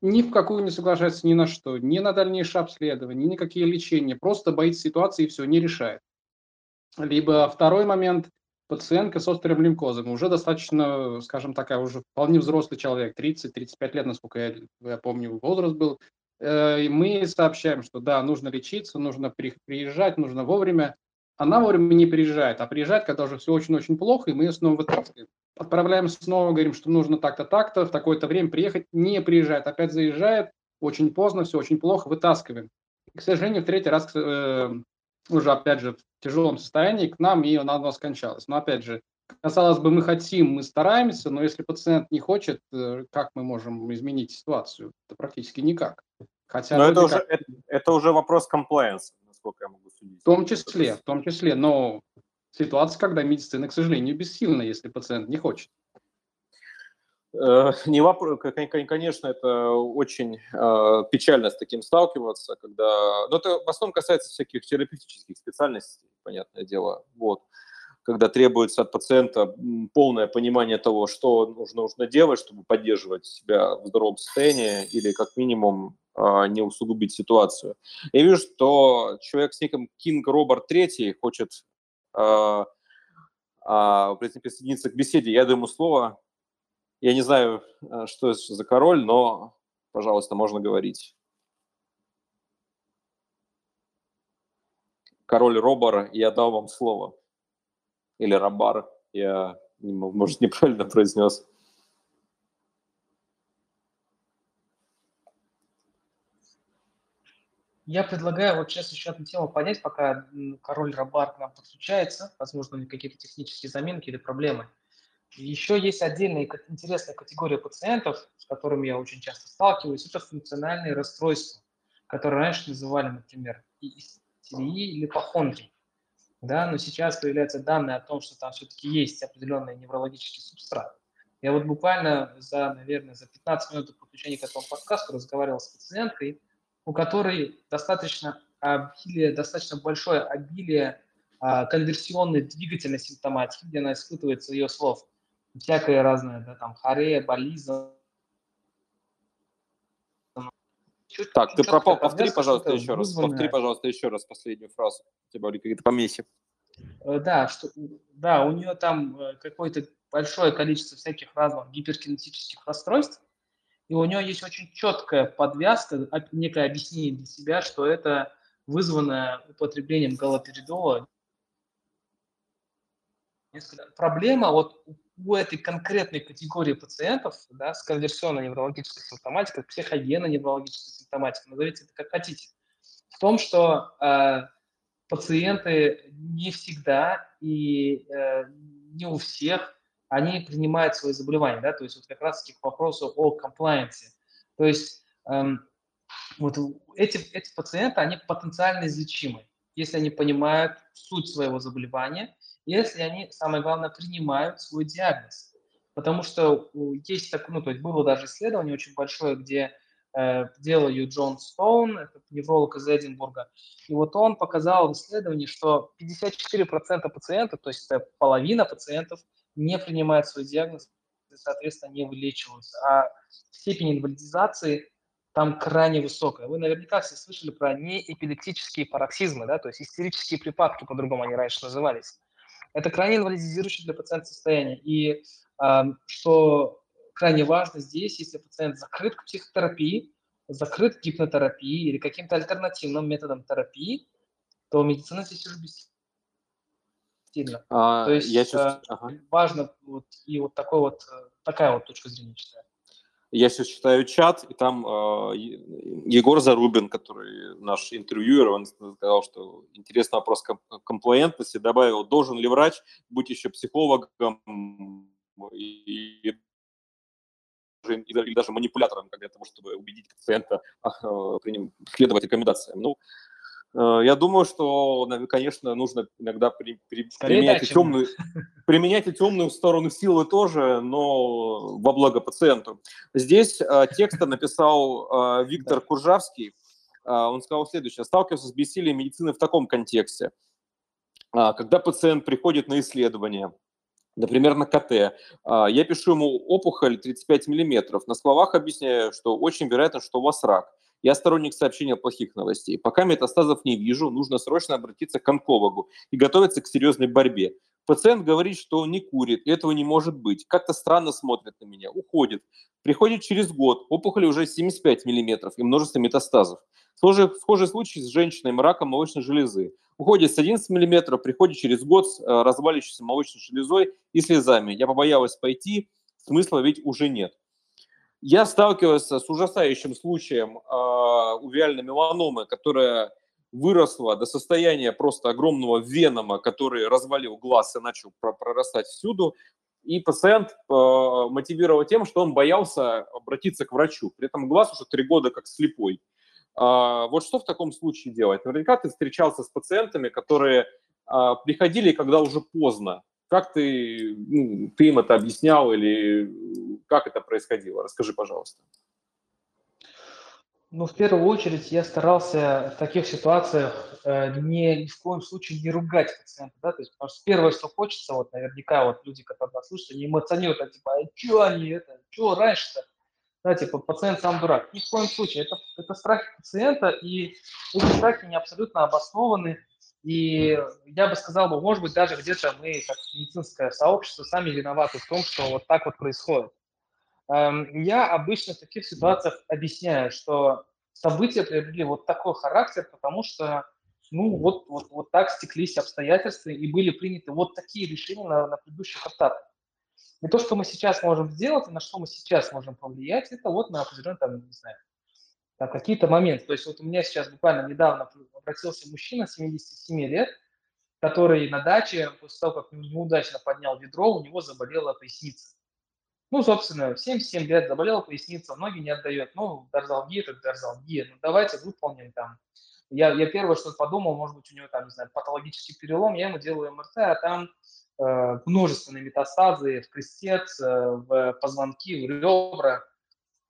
Ни в какую не соглашается ни на что, ни на дальнейшее обследование, никакие лечения, просто боится ситуации и все, не решает. Либо второй момент, пациентка с острым лимкозом, уже достаточно, скажем такая, уже вполне взрослый человек, тридцать-тридцать пять лет, насколько я, я помню, возраст был. И мы сообщаем, что да, нужно лечиться, нужно приезжать, нужно вовремя. Она вовремя не приезжает, а приезжает, когда уже все очень-очень плохо, и мы ее снова вытаскиваем. Отправляем снова, говорим, что нужно так-то, так-то, в такое-то время приехать, не приезжает, опять заезжает, очень поздно, все очень плохо, вытаскиваем. И, к сожалению, в третий раз э, уже, опять же, в тяжелом состоянии к нам, и она у нас скончалась. Но, опять же, казалось бы, мы хотим, мы стараемся, но если пациент не хочет, как мы можем изменить ситуацию? Это практически никак. Хотя но это, уже, как... это, это уже вопрос комплаенса, насколько я могу судить. В том числе, в том числе, но ситуация, когда медицина, к сожалению, бессильна, если пациент не хочет. Э, не вопрос, конечно, это очень э, печально с таким сталкиваться, когда... Но это в основном касается всяких терапевтических специальностей, понятное дело, вот. Когда требуется от пациента полное понимание того, что нужно, нужно делать, чтобы поддерживать себя в здоровом состоянии или, как минимум, не усугубить ситуацию. Я вижу, что человек с ником Кинг Роберт третий хочет э, э, присоединиться к беседе. Я даю ему слово. Я не знаю, что это за король, но, пожалуйста, можно говорить. Король Робер, я дал вам слово. Или Робар, я, может, неправильно произнес. Я предлагаю вот сейчас еще одну тему понять, пока король Робар к нам подключается. Возможно, у них какие-то технические заминки или проблемы. Еще есть отдельная интересная категория пациентов, с которыми я очень часто сталкиваюсь. Это функциональные расстройства, которые раньше называли, например, истерии или ипохондрии. Да, но сейчас появляются данные о том, что там все-таки есть определенный неврологический субстрат. Я вот буквально за, наверное, за пятнадцать минут до подключения к этому подкасту разговаривал с пациенткой, у которой достаточно, обилие, достаточно большое обилие а, конверсионной двигательной симптоматики, где она испытывает с ее слов всякое разное, да, там, хорея, болезнь. Чуть, так, чуть ты пропал, повтори, пожалуйста, еще раз, повтори, пожалуйста, еще раз последнюю фразу, у тебя были какие-то помехи. Да, что, да, у нее там какое-то большое количество всяких разных гиперкинетических расстройств, и у нее есть очень четкая подвязка, некое объяснение для себя, что это вызвано употреблением галоперидола. Проблема вот у этой конкретной категории пациентов, да, с конверсионной неврологической симптоматикой, психогенно-неврологической симптоматикой, назовите это как хотите, в том, что э, пациенты не всегда и э, не у всех они принимают свои заболевания, да, то есть вот как раз-таки к вопросу о комплаенсе. То есть э, вот эти, эти пациенты, они потенциально излечимы, если они понимают суть своего заболевания, если они, самое главное, принимают свой диагноз. Потому что есть такое, ну, то есть было даже исследование очень большое, где э, делал ее Джон Стоун, это невролог из Эдинбурга, и вот он показал в исследовании, что пятьдесят четыре процента пациентов, то есть это половина пациентов, не принимают свой диагноз и, соответственно, не вылечиваются. А степень инвалидизации там крайне высокая. Вы наверняка все слышали про неэпилептические пароксизмы, да, то есть истерические припадки, по-другому они раньше назывались. Это крайне инвалидизирующее для пациента состояние. И э, что крайне важно здесь, если пациент закрыт к психотерапии, закрыт к гипнотерапии или каким-то альтернативным методом терапии, то медицина здесь уже бессильна. А, то есть я чувствую, э, ага. важно вот, и вот, такой вот такая вот точка зрения, считаю. я сейчас читаю чат, и там э, Егор Зарубин, который наш интервьюер, он сказал, что интересный вопрос комплаентности, добавил, должен ли врач быть еще психологом и, и, и даже манипулятором для того, чтобы убедить пациента э, следовать рекомендациям. Ну, я думаю, что, конечно, нужно иногда при, при, применять, и темную, применять и темную сторону силы тоже, но во благо пациенту. Здесь э, текста написал э, Виктор Куржавский. Э, он сказал следующее. Сталкивался с бессилием медицины в таком контексте. Э, когда пациент приходит на исследование, например, на ка тэ, э, я пишу ему опухоль тридцать пять миллиметров. На словах объясняю, что очень вероятно, что у вас рак. Я сторонник сообщения плохих новостей. Пока метастазов не вижу, нужно срочно обратиться к онкологу и готовиться к серьезной борьбе. Пациент говорит, что он не курит, и этого не может быть. Как-то странно смотрит на меня, уходит. Приходит через год, опухоль уже семьдесят пять миллиметров и множество метастазов. Схожий случай с женщинами, раком молочной железы. Уходит с одиннадцати миллиметров, приходит через год с развалившейся молочной железой и слезами. Я побоялась пойти, смысла ведь уже нет. Я сталкивался с ужасающим случаем э, увеальной меланомы, которая выросла до состояния просто огромного венома, который развалил глаз и начал прорастать всюду. И пациент э, мотивировал тем, что он боялся обратиться к врачу. При этом глаз уже три года как слепой. Э, вот что в таком случае делать? Наверняка ты встречался с пациентами, которые э, приходили, когда уже поздно. Как ты, ну, ты им это объяснял или как это происходило? Расскажи, пожалуйста. Ну, в первую очередь я старался в таких ситуациях э, ни, ни в коем случае не ругать пациента, да, то есть, потому что первое, что хочется, вот наверняка вот люди, которые нас слушают, они эмоционируют, а, типа, а чё они это, чё раньше-то? Да, типа, пациент сам дурак. Ни в коем случае. Это, это страхи пациента, и эти страхи не абсолютно обоснованы. И я бы сказал, может быть, даже где-то мы, как медицинское сообщество, сами виноваты в том, что вот так вот происходит. Я обычно в таких ситуациях объясняю, что события приобрели вот такой характер, потому что, ну, вот, вот, вот так стеклись обстоятельства и были приняты вот такие решения на, на предыдущих этапах. И то, что мы сейчас можем сделать, и на что мы сейчас можем повлиять, это вот на определенный, там, не знаю, там какие-то моменты. То есть вот у меня сейчас буквально недавно обратился мужчина семидесяти семи лет, который на даче, после того, как неудачно поднял ведро, у него заболела поясница. Ну, собственно, в семь-семь лет заболела поясница, многие не отдают. Ну, дарзалгия, так дарзалгия. Ну, давайте выполним там. Я, я первое, что подумал, может быть, у него там, не знаю, патологический перелом, я ему делаю эм эр тэ, а там э, множественные метастазы в крестец, э, в позвонки, в ребра.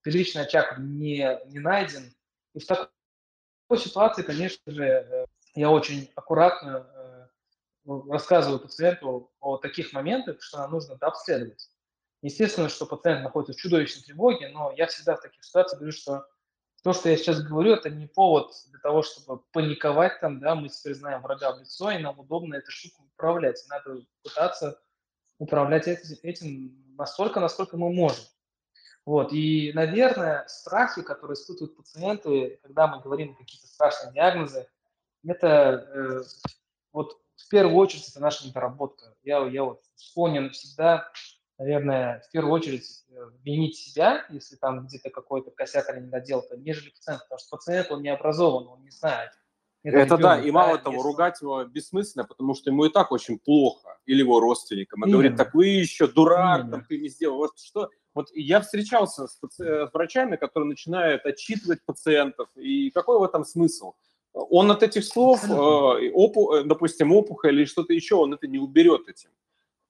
Первичный очаг не, не найден. И в такой ситуации, конечно же, я очень аккуратно рассказываю пациенту о таких моментах, что нужно дообследовать. Естественно, что пациент находится в чудовищной тревоге, но я всегда в таких ситуациях говорю, что то, что я сейчас говорю, это не повод для того, чтобы паниковать там, да, мы теперь знаем врага в лицо, и нам удобно эту штуку управлять. Надо пытаться управлять этим настолько, насколько мы можем. Вот. И, наверное, страхи, которые испытывают пациенты, когда мы говорим о каких-то страшных диагнозах, это э, вот в первую очередь это наша недоработка. Я, я вот склонен всегда, наверное, в первую очередь винить себя, если там где-то какой-то косяк или недоделка, нежели пациент, потому что пациент, он не образован, он не знает. Это, это да, и мало того, если... ругать его бессмысленно, потому что ему и так очень плохо, или его родственникам. И говорит, так вы еще дурак, там, ты не сделал, вот что... Вот я встречался с, паци... с врачами, которые начинают отчитывать пациентов, и какой в этом смысл? Он от этих слов, э, опу... допустим, опухоль или что-то еще, он это не уберет этим.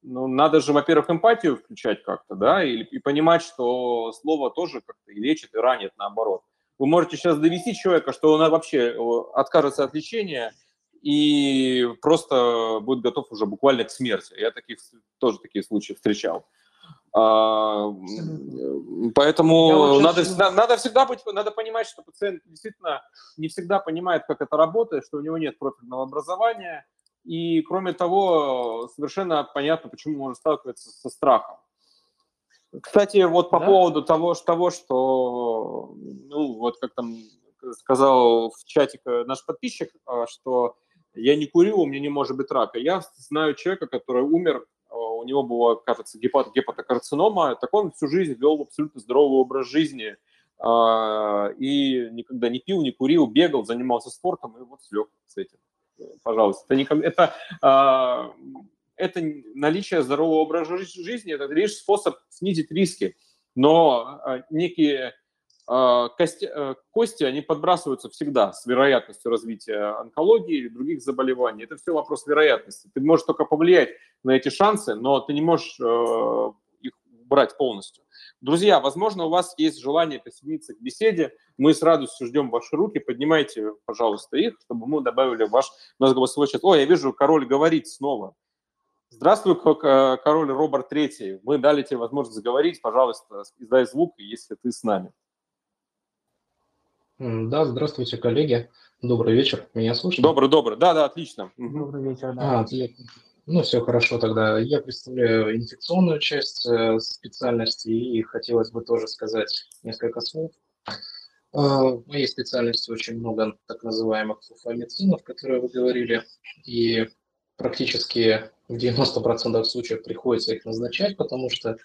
Ну, надо же, во-первых, эмпатию включать как-то, да, и, и понимать, что слово тоже как-то и лечит, и ранит, наоборот. Вы можете сейчас довести человека, что он вообще откажется от лечения и просто будет готов уже буквально к смерти. Я таких, тоже такие случаи встречал. А, поэтому надо, всегда, надо всегда быть, надо понимать, что пациент действительно не всегда понимает, как это работает, что у него нет профильного образования, и, кроме того, совершенно понятно, почему можно сталкиваться со страхом. Кстати, вот по да? поводу того, что, ну, вот как там сказал в чате наш подписчик, что я не курю, у меня не может быть рака. Я знаю человека, который умер у него была, кажется, гепат, гепатокарцинома, так он всю жизнь вел абсолютно здоровый образ жизни и никогда не пил, не курил, бегал, занимался спортом и вот слег с этим. Пожалуйста, это, это, это наличие здорового образа жизни, это лишь способ снизить риски, но некие кости, кости они подбрасываются всегда с вероятностью развития онкологии или других заболеваний. Это все вопрос вероятности. Ты можешь только повлиять на эти шансы, но ты не можешь их убрать полностью. Друзья, возможно, у вас есть желание присоединиться к беседе. Мы с радостью ждем ваши руки. Поднимайте, пожалуйста, их, чтобы мы добавили ваш наш голосовой чат. О, я вижу, король говорит снова. Здравствуй, король Роберт третий. Мы дали тебе возможность заговорить. Пожалуйста, издай звук, если ты с нами. Да, здравствуйте, коллеги. Добрый вечер. Меня слышно? Добрый, добрый. Да, да, отлично. Добрый вечер. Да. А, отлично. Ну, все хорошо тогда. Я представляю инфекционную часть э, специальности, и хотелось бы тоже сказать несколько слов. Э, в моей специальности очень много так называемых фуфамицинов, которые вы говорили, и практически в девяноста процентах случаев приходится их назначать, потому что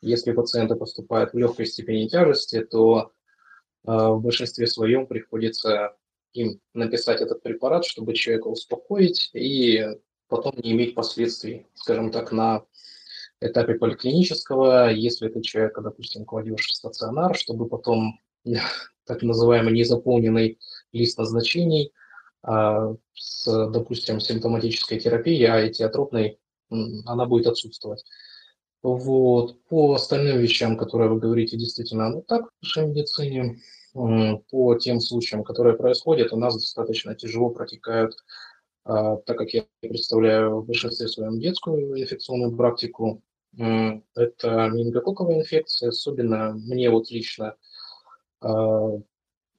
если пациенты поступают в легкой степени тяжести, то э, в большинстве своем приходится им написать этот препарат, чтобы человека успокоить и потом не иметь последствий, скажем так, на этапе поликлинического, если ты человека, допустим, кладешь в стационар, чтобы потом так называемый незаполненный лист назначений а, с, допустим, симптоматической терапией, а этиотропной, она будет отсутствовать. Вот. По остальным вещам, которые вы говорите, действительно, ну так, в нашей медицине, по тем случаям, которые происходят, у нас достаточно тяжело протекают, так как я представляю в большинстве своем детскую инфекционную практику, это менингококковая инфекция. Особенно мне вот лично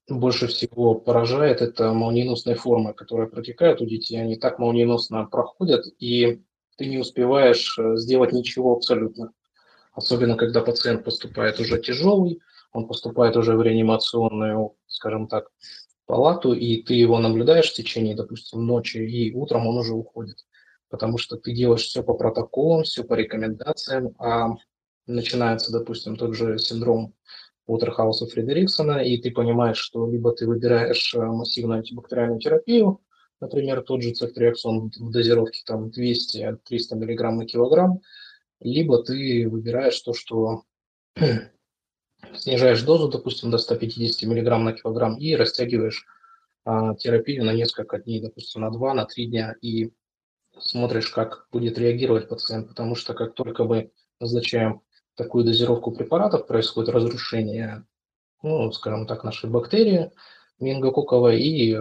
больше всего поражает это молниеносные формы, которые протекают у детей. Они так молниеносно проходят, и ты не успеваешь сделать ничего абсолютно. Особенно, когда пациент поступает уже тяжелый, он поступает уже в реанимационную, скажем так, палату, и ты его наблюдаешь в течение, допустим, ночи, и утром он уже уходит, потому что ты делаешь все по протоколам, все по рекомендациям, а начинается, допустим, тот же синдром Уотерхауса Фредериксона, и ты понимаешь, что либо ты выбираешь массивную антибактериальную терапию, например, тот же цефтриаксон в дозировке там двести-триста миллиграмм на килограмм, либо ты выбираешь то, что снижаешь дозу, допустим, до ста пятидесяти миллиграмм на килограмм и растягиваешь а, терапию на несколько дней, допустим, на два, на три дня, и смотришь, как будет реагировать пациент, потому что как только мы назначаем такую дозировку препаратов, происходит разрушение, ну, скажем так, нашей бактерии менингококковой, и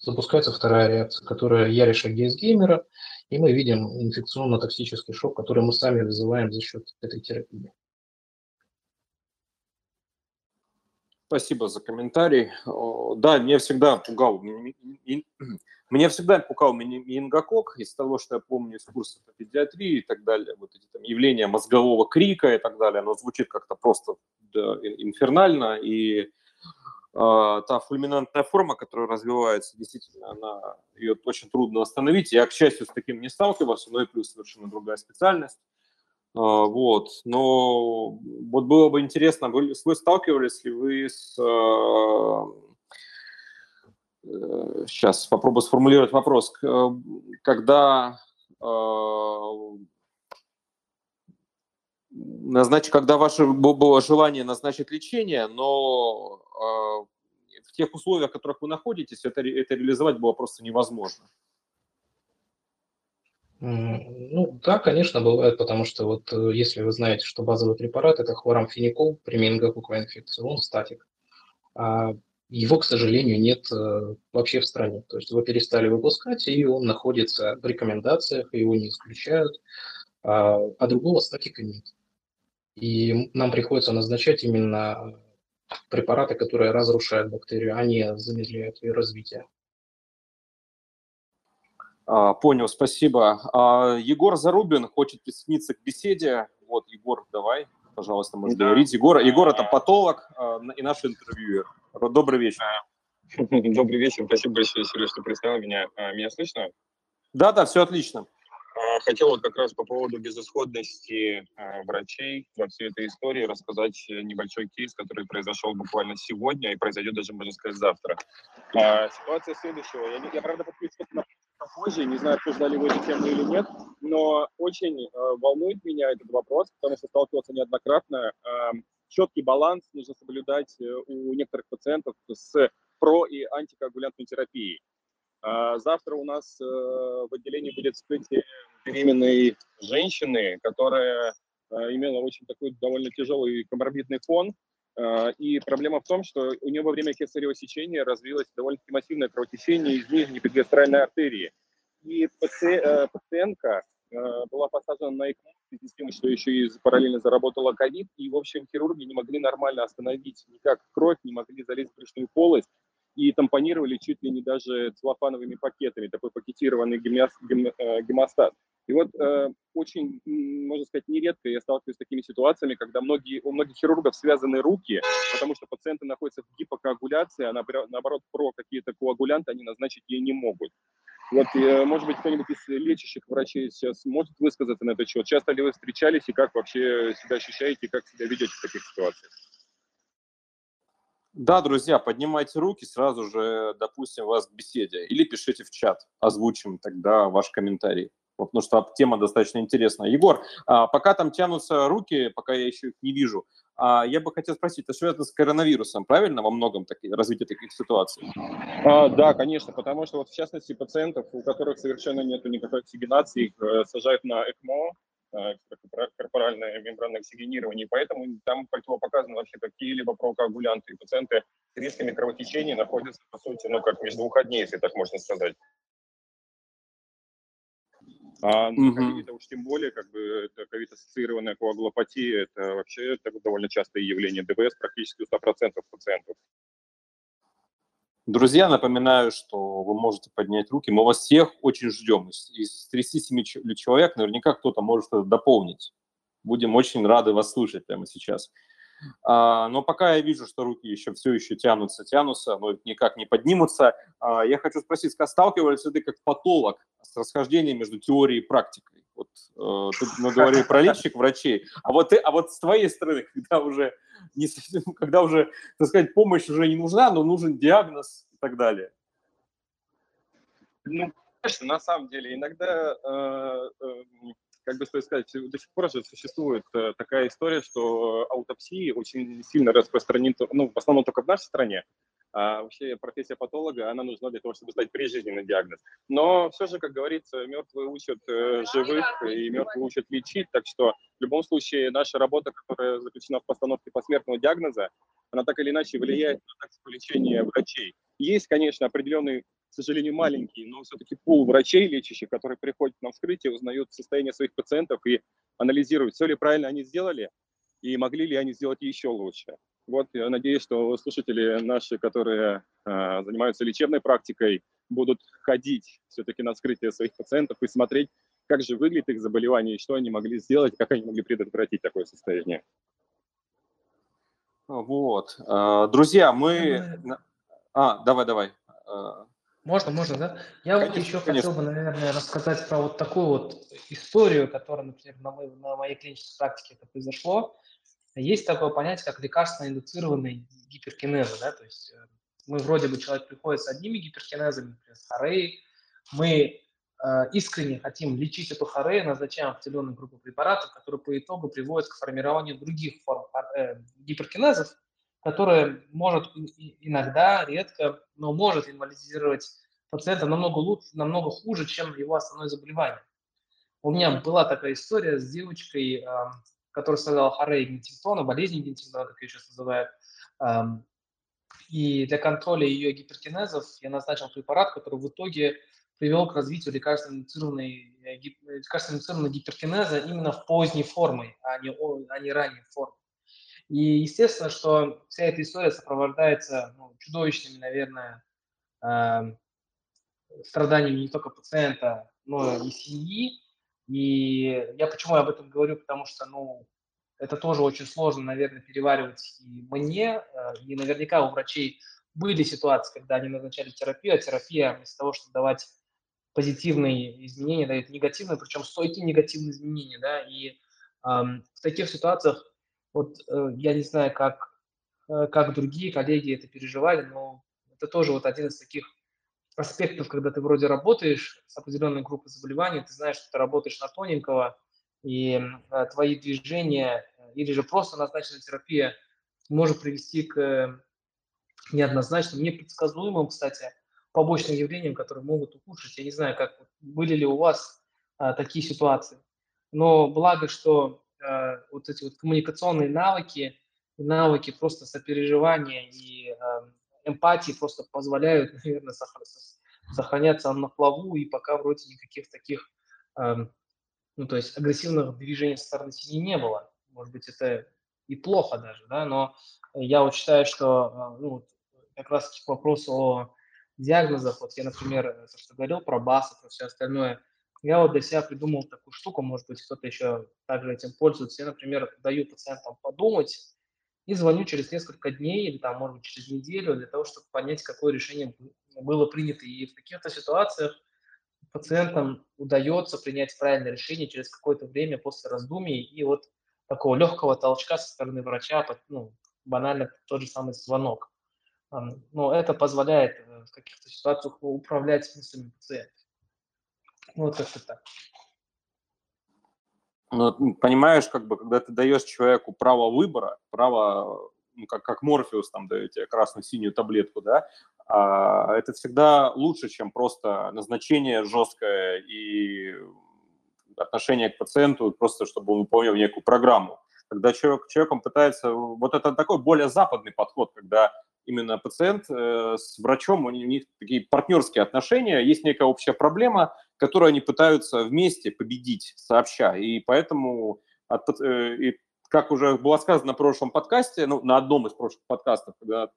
запускается вторая реакция, которая яришек Гейсгеймера, и мы видим инфекционно-токсический шок, который мы сами вызываем за счет этой терапии. Спасибо за комментарий. Да, меня всегда пугал, меня всегда пугал менингокок, из того, что я помню из курса по педиатрии и так далее. Вот эти там явления мозгового крика и так далее, оно звучит как-то просто да, инфернально, и э, та фульминантная форма, которая развивается, действительно, она, ее очень трудно остановить. Я, к счастью, с таким не сталкивался, но и плюс совершенно другая специальность. Вот, но вот было бы интересно, вы, вы сталкивались ли вы с... Э, сейчас попробую сформулировать вопрос. Когда, э, назнач, когда ваше было желание назначить лечение, но э, в тех условиях, в которых вы находитесь, это, это реализовать было просто невозможно. Ну да, конечно, бывает, потому что вот если вы знаете, что базовый препарат – это хлорамфеникол при менингококковой инфекции, он статик. А его, к сожалению, нет вообще в стране. То есть его перестали выпускать, и он находится в рекомендациях, его не исключают, а, а другого статика нет. И нам приходится назначать именно препараты, которые разрушают бактерию, а не замедляют ее развитие. Понял, спасибо. Егор Зарубин хочет присоединиться к беседе. Вот, Егор, давай, пожалуйста, можешь да. говорить. Егор, Егор – это патолог и наш интервьюер. Добрый вечер. Добрый вечер. Спасибо большое, Сереж, что представил меня. Меня слышно? Да-да, все отлично. Хотел вот как раз по поводу безысходности врачей во всей этой истории рассказать небольшой кейс, который произошел буквально сегодня и произойдет даже, можно сказать, завтра. Ситуация следующего. Я, я правда, подключился на позже, не знаю, обсуждали вы эту тему или нет, но очень волнует меня этот вопрос, потому что сталкивался неоднократно. Четкий баланс нужно соблюдать у некоторых пациентов с про- и антикоагулянтной терапией. Завтра у нас в отделении будет вскрытие беременной женщины, которая имела очень такой довольно тяжелый коморбидный фон. И проблема в том, что у нее во время кесарево сечения развилось довольно-таки массивное кровотечение из нижней предгастральной артерии. И паци- пациентка была посажена на ЭКМО, в связи с тем, что еще и параллельно заработала ковид. И, в общем, хирурги не могли нормально остановить никак кровь, не могли залезть в брюшную полость. И тампонировали чуть ли не даже целлофановыми пакетами, такой пакетированный гемиас, гем, гемостат. И вот э, очень, можно сказать, нередко я сталкиваюсь с такими ситуациями, когда многие, у многих хирургов связаны руки, потому что пациенты находятся в гипокоагуляции, а наоборот про какие-то коагулянты они назначить ей не могут. Вот, э, может быть, кто-нибудь из лечащих врачей сейчас может высказаться на этот счет? Часто ли вы встречались и как вообще себя ощущаете, как себя ведете в таких ситуациях? Да, друзья, поднимайте руки, сразу же допустим вас к беседе. Или пишите в чат, озвучим тогда ваш комментарий. Вот, потому что тема достаточно интересная. Егор, пока там тянутся руки, пока я еще их не вижу, я бы хотел спросить, это связано с коронавирусом, правильно, во многом так, развитие таких ситуаций? А, да, конечно, потому что вот в частности пациентов, у которых совершенно нет никакой оксигенации, их сажают на ЭКМО, корпоральное мембранное оксигенирование, и поэтому там противопоказаны вообще какие-либо прокоагулянты. И пациенты с рисками кровотечения находятся, по сути, ну, как междоуходней, если так можно сказать. А на ковид, уж тем более, как бы, ковид-ассоциированная коагулопатия, это вообще это довольно частое явление ДВС, практически у сто процентов пациентов. Друзья, напоминаю, что вы можете поднять руки. Мы вас всех очень ждем. Из тридцати семи человек наверняка кто-то может это дополнить. Будем очень рады вас слышать прямо сейчас. Но пока я вижу, что руки еще все еще тянутся, тянутся, но никак не поднимутся, я хочу спросить, сталкивались ли ты как патолог с расхождением между теорией и практикой? Вот ты говорил про лечащих врачей, а вот, ты, а вот с твоей стороны, когда уже, не, когда уже, так сказать, помощь уже не нужна, но нужен диагноз и так далее. Ну, конечно, на самом деле, иногда, э, э, как бы стоит сказать, до сих пор же существует такая история, что аутопсии очень сильно распространены, ну, в основном только в нашей стране. А вообще профессия патолога, она нужна для того, чтобы стать прижизненный диагноз. Но все же, как говорится, мертвые учат э, живых, и мертвые учат лечить. Так что в любом случае наша работа, которая заключена в постановке посмертного диагноза, она так или иначе влияет на тактику лечения врачей. Есть, конечно, определенный, к сожалению, маленький, но все-таки пул врачей лечащих, которые приходят на вскрытие, узнают состояние своих пациентов и анализируют, все ли правильно они сделали, и могли ли они сделать еще лучше. Вот, я надеюсь, что слушатели наши, которые э, занимаются лечебной практикой, будут ходить все-таки на вскрытие своих пациентов и смотреть, как же выглядит их заболевание, и что они могли сделать, как они могли предотвратить такое состояние. Вот. Друзья, мы... А, давай, давай. Можно, можно, да? Я конечно, вот еще конечно. хотел бы, наверное, рассказать про вот такую вот историю, которая, например, на моей, на моей клинической практике это произошло. Есть такое понятие, как лекарственно-индуцированный гиперкинез. Да? То есть мы вроде бы, человек приходит с одними гиперкинезами, например, с хореей. Мы э, искренне хотим лечить эту хорею, назначаем определенную группу препаратов, которые по итогу приводят к формированию других форм э, гиперкинезов, которые может иногда, редко, но может инвалидизировать пациента намного лучше, намного хуже, чем его основное заболевание. У меня была такая история с девочкой... Э, который страдал хореей Гентингтона, болезнью Гентингтона, как ее сейчас называют. И для контроля ее гиперкинезов я назначил препарат, который в итоге привел к развитию лекарственно-индуцированного гиперкинеза именно в поздней форме, а не, а не ранней форме. И естественно, что вся эта история сопровождается ну, чудовищными, наверное, страданиями не только пациента, но и семьи. И я почему я об этом говорю, потому что, ну, это тоже очень сложно, наверное, переваривать и мне, и наверняка у врачей были ситуации, когда они назначали терапию, а терапия вместо того, чтобы давать позитивные изменения, дает негативные, причем стойкие негативные изменения, да, и э, в таких ситуациях, вот э, я не знаю, как, э, как другие коллеги это переживали, но это тоже вот один из таких аспектов, когда ты вроде работаешь с определенной группой заболеваний, ты знаешь, что ты работаешь на тоненького, и э, твои движения или же просто назначенная терапия может привести к неоднозначным, непредсказуемым, кстати, побочным явлениям, которые могут ухудшить. Я не знаю, как были ли у вас а, такие ситуации. Но благо, что а, вот эти вот коммуникационные навыки, навыки просто сопереживания и а, эмпатии просто позволяют, наверное, сохраняться на плаву, и пока вроде никаких таких, а, ну, то есть агрессивных движений со стороны семьи не было. Может быть, это и плохо даже, да, но я вот считаю, что ну, как раз к вопросу о диагнозов, вот я, например, то, что говорил про БАСов и все остальное, я вот для себя придумал такую штуку, может быть, кто-то еще также этим пользуется. Я, например, даю пациентам подумать и звоню через несколько дней или, там, может быть, через неделю для того, чтобы понять, какое решение было принято. И в каких-то ситуациях пациентам удается принять правильное решение через какое-то время после раздумий и вот такого легкого толчка со стороны врача, ну, банально тот же самый звонок. Но это позволяет в каких-то ситуациях управлять мыслями пациента. Вот как-то так. Ну, понимаешь, как бы, когда ты даешь человеку право выбора, право, ну, как, как Морфеус там дает тебе красную-синюю таблетку, да, а, это всегда лучше, чем просто назначение жесткое и отношение к пациенту, просто чтобы он выполнял некую программу. Когда человек, человеком пытается... Вот это такой более западный подход, когда именно пациент э, с врачом, у них такие партнерские отношения, есть некая общая проблема, которую они пытаются вместе победить, сообща. И поэтому, от, э, и как уже было сказано на прошлом подкасте, ну, на одном из прошлых подкастов, когда, э,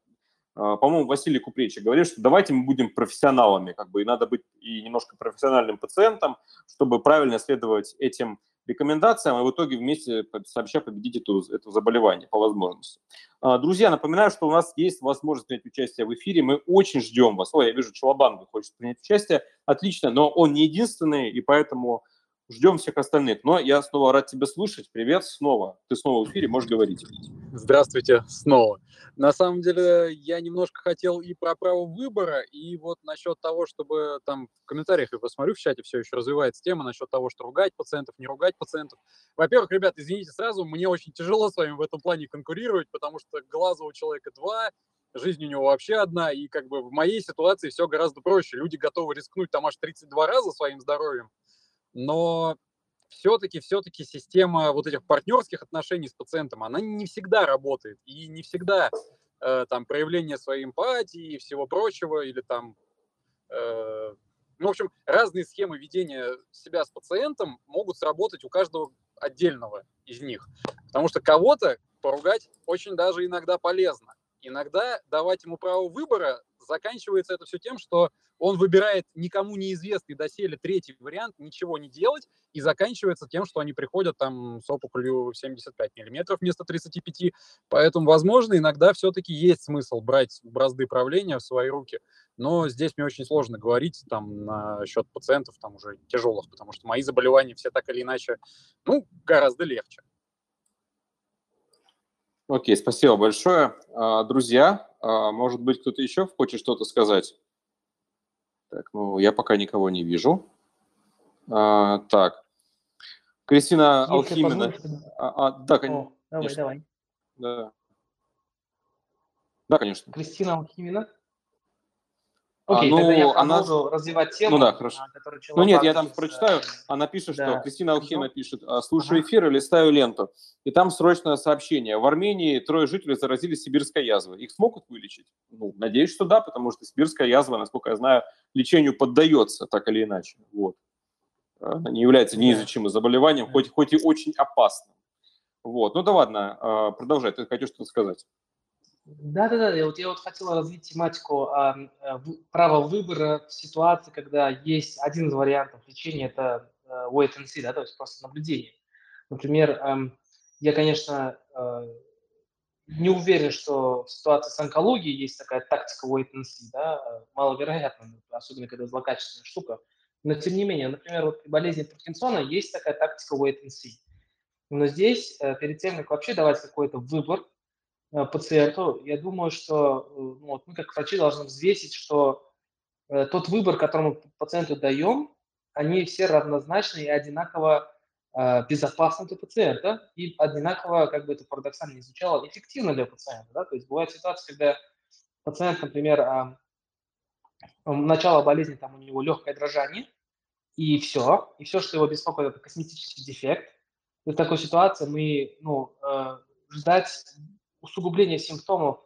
по-моему, Василий Купречик говорил, что давайте мы будем профессионалами, как бы, и надо быть и немножко профессиональным пациентом, чтобы правильно следовать этим рекомендациям, и в итоге вместе сообща победить эту, это заболевание по возможности. Друзья, напоминаю, что у нас есть возможность принять участие в эфире. Мы очень ждем вас. Ой, я вижу, Чалабанга хочет принять участие. Отлично, но он не единственный, и поэтому ждем всех остальных. Но я снова рад тебя слышать. Привет снова. Ты снова в эфире, можешь говорить. Здравствуйте снова. На самом деле, я немножко хотел и про право выбора, и вот насчет того, чтобы там в комментариях, я посмотрю, в чате все еще развивается тема насчет того, что ругать пациентов, не ругать пациентов. Во-первых, ребят, извините сразу, мне очень тяжело с вами в этом плане конкурировать, потому что глаза у человека два, жизнь у него вообще одна, и как бы в моей ситуации все гораздо проще. Люди готовы рискнуть там аж тридцать два раза своим здоровьем, но все-таки, все-таки система вот этих партнерских отношений с пациентом, она не всегда работает. И не всегда э, там проявление своей эмпатии и всего прочего, или там, э, ну, в общем, разные схемы ведения себя с пациентом могут сработать у каждого отдельного из них. Потому что кого-то поругать очень даже иногда полезно. Иногда давать ему право выбора, заканчивается это все тем, что он выбирает никому неизвестный доселе третий вариант, ничего не делать, и заканчивается тем, что они приходят там с опухолью семьдесят пять миллиметров вместо тридцати пяти. Поэтому, возможно, иногда все-таки есть смысл брать бразды правления в свои руки. Но здесь мне очень сложно говорить там насчет пациентов там уже тяжелых, потому что мои заболевания все так или иначе, ну, гораздо легче. Окей, спасибо большое. Друзья, может быть, кто-то еще хочет что-то сказать? Так, ну, я пока никого не вижу. А, так. Кристина Алхимина. А, а, да, кон... О, давай, конечно. Давай. Да. да, конечно. Кристина Алхимина. Окей, а, ну, тогда я продолжу она... развивать тему. Ну да, хорошо. Ну нет, я там с... прочитаю. Она пишет, да. что Кристина Алхимина пишет. Слушаю ага. эфир и листаю ленту. И там срочное сообщение. В Армении трое жителей заразились сибирской язвой. Их смогут вылечить? Ну, надеюсь, что да, потому что сибирская язва, насколько я знаю, лечению поддается, так или иначе. Вот. Она не является неизлечимым заболеванием, хоть, хоть и очень опасным. Вот. Ну да ладно, продолжай. Ты хотел что-то сказать? Да-да-да, я вот, я вот хотел развить тематику а, права выбора в ситуации, когда есть один из вариантов лечения, это wait and see, да, то есть просто наблюдение. Например, я, конечно, не уверен, что в ситуации с онкологией есть такая тактика wait and see, да, маловероятно, особенно когда злокачественная штука, Но тем не менее, например, вот при болезни Паркинсона есть такая тактика wait and see. Но здесь, перед тем, как вообще давать какой-то выбор пациенту, я думаю, что ну, вот мы как врачи должны взвесить, что тот выбор, который мы пациенту даем, они все равнозначны и одинаково э, безопасны для пациента, и одинаково, как бы это парадоксально не звучало, эффективно для пациента. Да? То есть бывают ситуации, когда пациент, например, э, начало болезни, там у него легкое дрожание, и все, и все, что его беспокоит, это косметический дефект. И в такой ситуации мы ну, э, ждать усугубления симптомов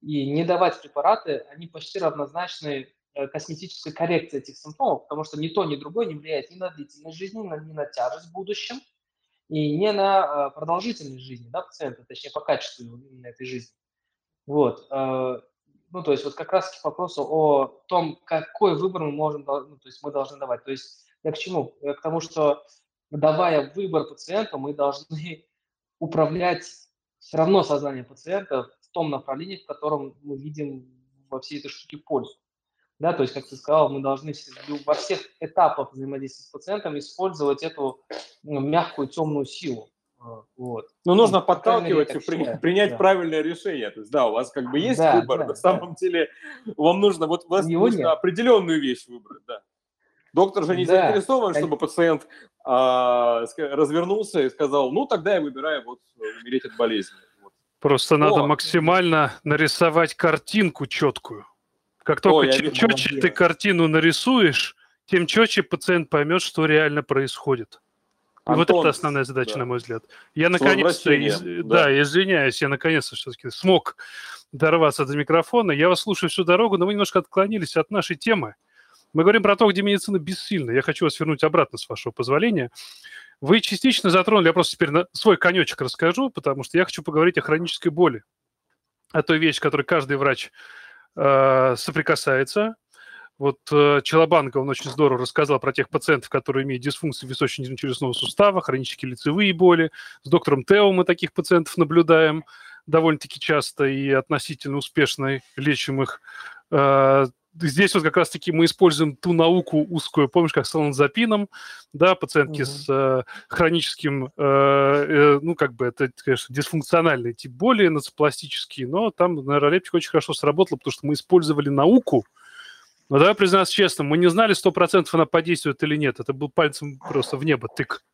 и не давать препараты, они почти равнозначны косметической коррекции этих симптомов, потому что ни то, ни другое не влияет ни на длительность жизни, ни на тяжесть в будущем, и не на продолжительность жизни, да, пациента, точнее, по качеству именно этой жизни. Вот. Ну, то есть, вот как раз к вопросу о том, какой выбор мы можем, ну, то есть, мы должны давать. То есть, я к чему? Я к тому, что, давая выбор пациенту, мы должны управлять все равно сознанием пациента в том направлении, в котором мы видим во всей этой штуке пользу. Да, то есть, как ты сказал, мы должны во всех этапах взаимодействия с пациентом использовать эту ну, мягкую темную силу. Вот. Но нужно ну, подталкивать и при, принять да. правильное решение. То есть, да, у вас как бы есть да, выбор, да, на да. самом деле вам нужно, вот, вас нужно определенную вещь выбрать. Да. Доктор же не да. заинтересован, чтобы пациент а, развернулся и сказал, ну, тогда я выбираю вот, умереть от болезни. Вот. Просто О, надо максимально да. нарисовать картинку четкую. Как только О, чем четче ты делаю. картину нарисуешь, тем четче пациент поймет, что реально происходит. Антон, вот это основная задача, да. на мой взгляд. Я наконец-то, из... да. да, извиняюсь, я наконец-то все-таки смог дорваться до микрофона. Я вас слушаю всю дорогу, но вы немножко отклонились от нашей темы. Мы говорим про то, где медицина бессильна. Я хочу вас вернуть обратно, с вашего позволения. Вы частично затронули, я просто теперь свой конечек расскажу, потому что я хочу поговорить о хронической боли. О той вещи, которой каждый врач соприкасается. Вот Чалабанга, он очень здорово рассказал про тех пациентов, которые имеют дисфункцию височно-челюстного сустава, хронические лицевые боли. С доктором Тео мы таких пациентов наблюдаем довольно-таки часто и относительно успешно лечим их. Здесь вот как раз-таки мы используем ту науку узкую, помнишь, как с лонзапином, да, пациентки mm-hmm. с э, хроническим, э, э, ну, как бы это, конечно, дисфункциональный тип боли, нацепластический, но там нейролептик очень хорошо сработала, потому что мы использовали науку. Но давай признаться честно, мы не знали сто процентов, она подействует или нет. Это был пальцем просто в небо тык.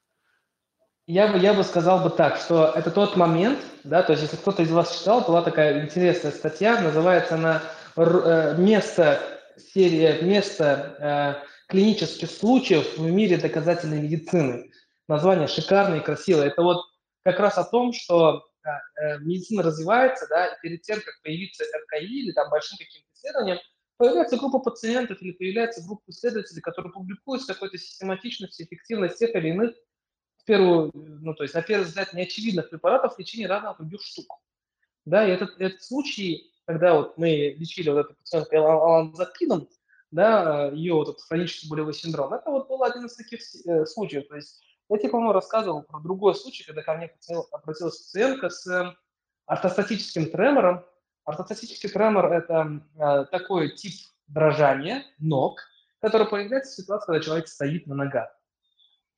Я бы, я бы сказал бы так, что это тот момент, да, то есть если кто-то из вас читал, была такая интересная статья, называется она «Место серия место э, клинических случаев в мире доказательной медицины». Название шикарное и красивое. Это вот как раз о том, что э, медицина развивается, да, и перед тем, как появится эр ка и или там большим каким-то исследованием, появляется группа пациентов или появляется группа исследователей, которые публикуют с какой-то систематичностью, эффективность тех или иных, в первую, ну, то есть, на первый взгляд, неочевидных препаратов в лечении разных других штук. Да, и этот, этот случай, когда вот мы лечили вот эту пациентку лонзапином, да, ее вот этот хронический болевой синдром, это вот был один из таких э, случаев. То есть я тебе, по-моему, рассказывал про другой случай, когда ко мне обратилась пациентка с э, ортостатическим тремором. Ортостатический тремор – это э, такой тип дрожания ног, который появляется в ситуации, когда человек стоит на ногах.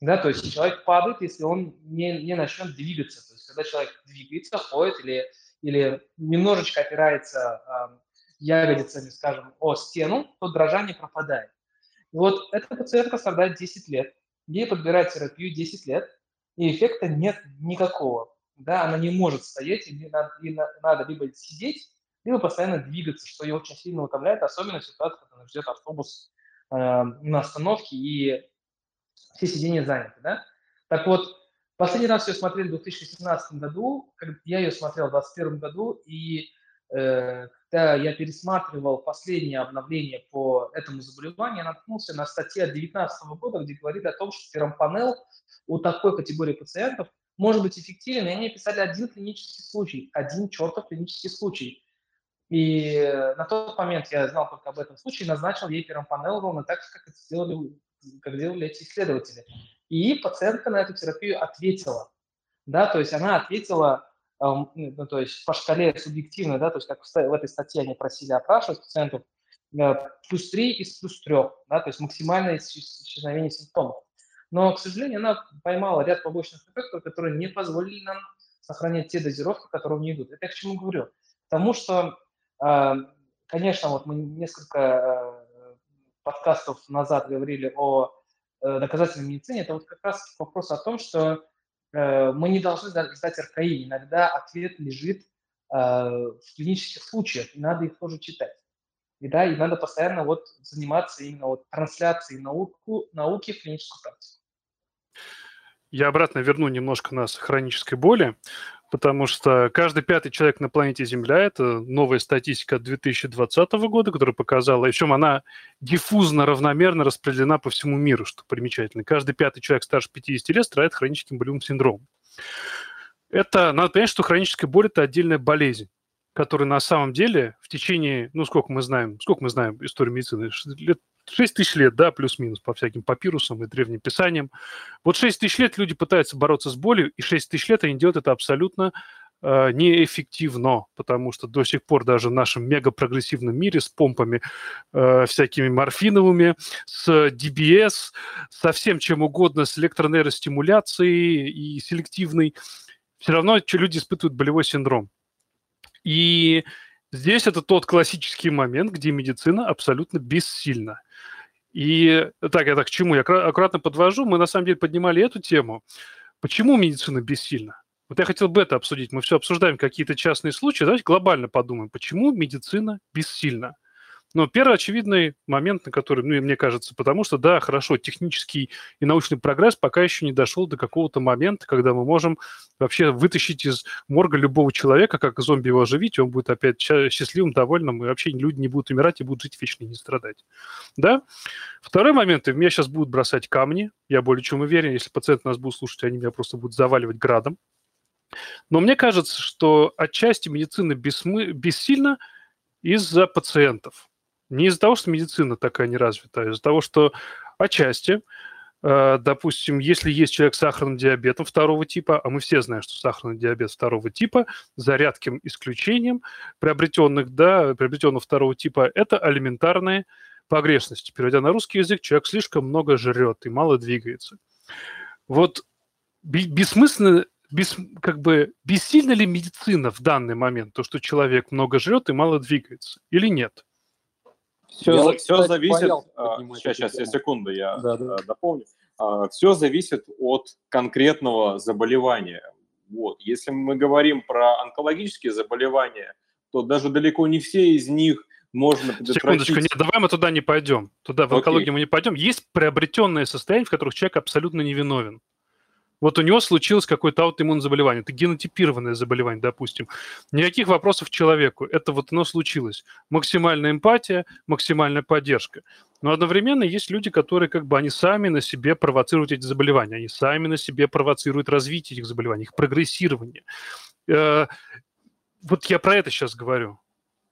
Да, то есть человек падает, если он не, не начнет двигаться. То есть когда человек двигается, ходит или или немножечко опирается э, ягодицами, скажем, о стену, то дрожание пропадает. И вот эта пациентка страдает десять лет, ей подбирают терапию десять лет, и эффекта нет никакого. Да, она не может стоять, и надо, и надо либо сидеть, либо постоянно двигаться, что ее очень сильно утомляет, особенно в ситуации, когда она ждет автобус э, на остановке, и все сиденья заняты. Да? Так вот, последний раз ее смотрели в две тысячи семнадцатом году, я ее смотрел в две тысячи двадцать первом году, и э, когда я пересматривал последнее обновление по этому заболеванию, я наткнулся на статью от две тысячи девятнадцатого года, где говорит о том, что феромпанел у такой категории пациентов может быть эффективен, и они писали один клинический случай, один чертов клинический случай. И на тот момент я знал только об этом случае, назначил ей феромпанел ровно так, как это сделали, как делали эти исследователи. И пациентка на эту терапию ответила, да, то есть она ответила, э, ну, то есть по шкале субъективно, да, то есть как в, в этой статье они просили опрашивать пациентов, плюс три из плюс три, да, то есть максимальное исчезновение симптомов. Но, к сожалению, она поймала ряд побочных эффектов, которые не позволили нам сохранять те дозировки, которые в нее идут. Это я к чему говорю? Потому что, конечно, вот мы несколько подкастов назад говорили о доказательной медицине. Это вот как раз вопрос о том, что мы не должны ждать эр ка и. Иногда ответ лежит в клинических случаях, и надо их тоже читать. И, да, и надо постоянно вот заниматься именно вот трансляцией науку, науки в клиническую практику. Я обратно верну немножко нас к хронической боли, потому что каждый пятый человек на планете Земля – это новая статистика две тысячи двадцатого года, которая показала, и причем она диффузно равномерно распределена по всему миру, что примечательно. Каждый пятый человек старше пятидесяти лет страдает хроническим болевым синдромом. Это, надо понять, что хроническая боль – это отдельная болезнь, который на самом деле в течение, ну, сколько мы знаем, сколько мы знаем историю медицины, шесть тысяч лет, да, плюс-минус по всяким папирусам и древним писаниям. Вот шесть тысяч лет люди пытаются бороться с болью, и шесть тысяч лет они делают это абсолютно э, неэффективно, потому что до сих пор даже в нашем мегапрогрессивном мире с помпами э, всякими морфиновыми, с ди би эс, со всем чем угодно, с электронейростимуляцией и селективной, все равно люди испытывают болевой синдром. И здесь это тот классический момент, где медицина абсолютно бессильна. И так, я так к чему? Я аккуратно подвожу. Мы, на самом деле, поднимали эту тему. Почему медицина бессильна? Вот я хотел бы это обсудить. Мы все обсуждаем какие-то частные случаи. Давайте глобально подумаем, почему медицина бессильна. Но первый очевидный момент, на который, ну, и мне кажется, потому что, да, хорошо, технический и научный прогресс пока еще не дошел до какого-то момента, когда мы можем вообще вытащить из морга любого человека, как зомби его оживить, он будет опять счастливым, довольным, и вообще люди не будут умирать и будут жить вечно и не страдать. Да? Второй момент, и в меня сейчас будут бросать камни, я более чем уверен, если пациенты нас будут слушать, они меня просто будут заваливать градом. Но мне кажется, что отчасти медицина бессмы... бессильна из-за пациентов. Не из-за того, что медицина такая неразвитая, а из-за того, что отчасти, допустим, если есть человек с сахарным диабетом второго типа, а мы все знаем, что сахарный диабет второго типа, за редким исключением приобретенных, да, приобретенного второго типа, это алиментарные погрешности. Переводя на русский язык, человек слишком много жрет и мало двигается. Вот бессмысленно, без, как бы, бессильна ли медицина в данный момент, то, что человек много жрет и мало двигается, или нет? Все, я, все кстати, зависит, а, сейчас, сейчас, я, секунду, я да, да. дополню. А, все зависит от конкретного заболевания. Вот. Если мы говорим про онкологические заболевания, то даже далеко не все из них можно предотвратить. Секундочку, нет, давай мы туда не пойдем. Туда в Окей. онкологию мы не пойдем. Есть приобретенные состояния, в которых человек абсолютно невиновен. Вот у него случилось какое-то аутоиммунное заболевание, это генотипированное заболевание, допустим. Никаких вопросов к человеку, это вот оно случилось. Максимальная эмпатия, максимальная поддержка. Но одновременно есть люди, которые как бы они сами на себе провоцируют эти заболевания, они сами на себе провоцируют развитие этих заболеваний, их прогрессирование. Вот я про это сейчас говорю.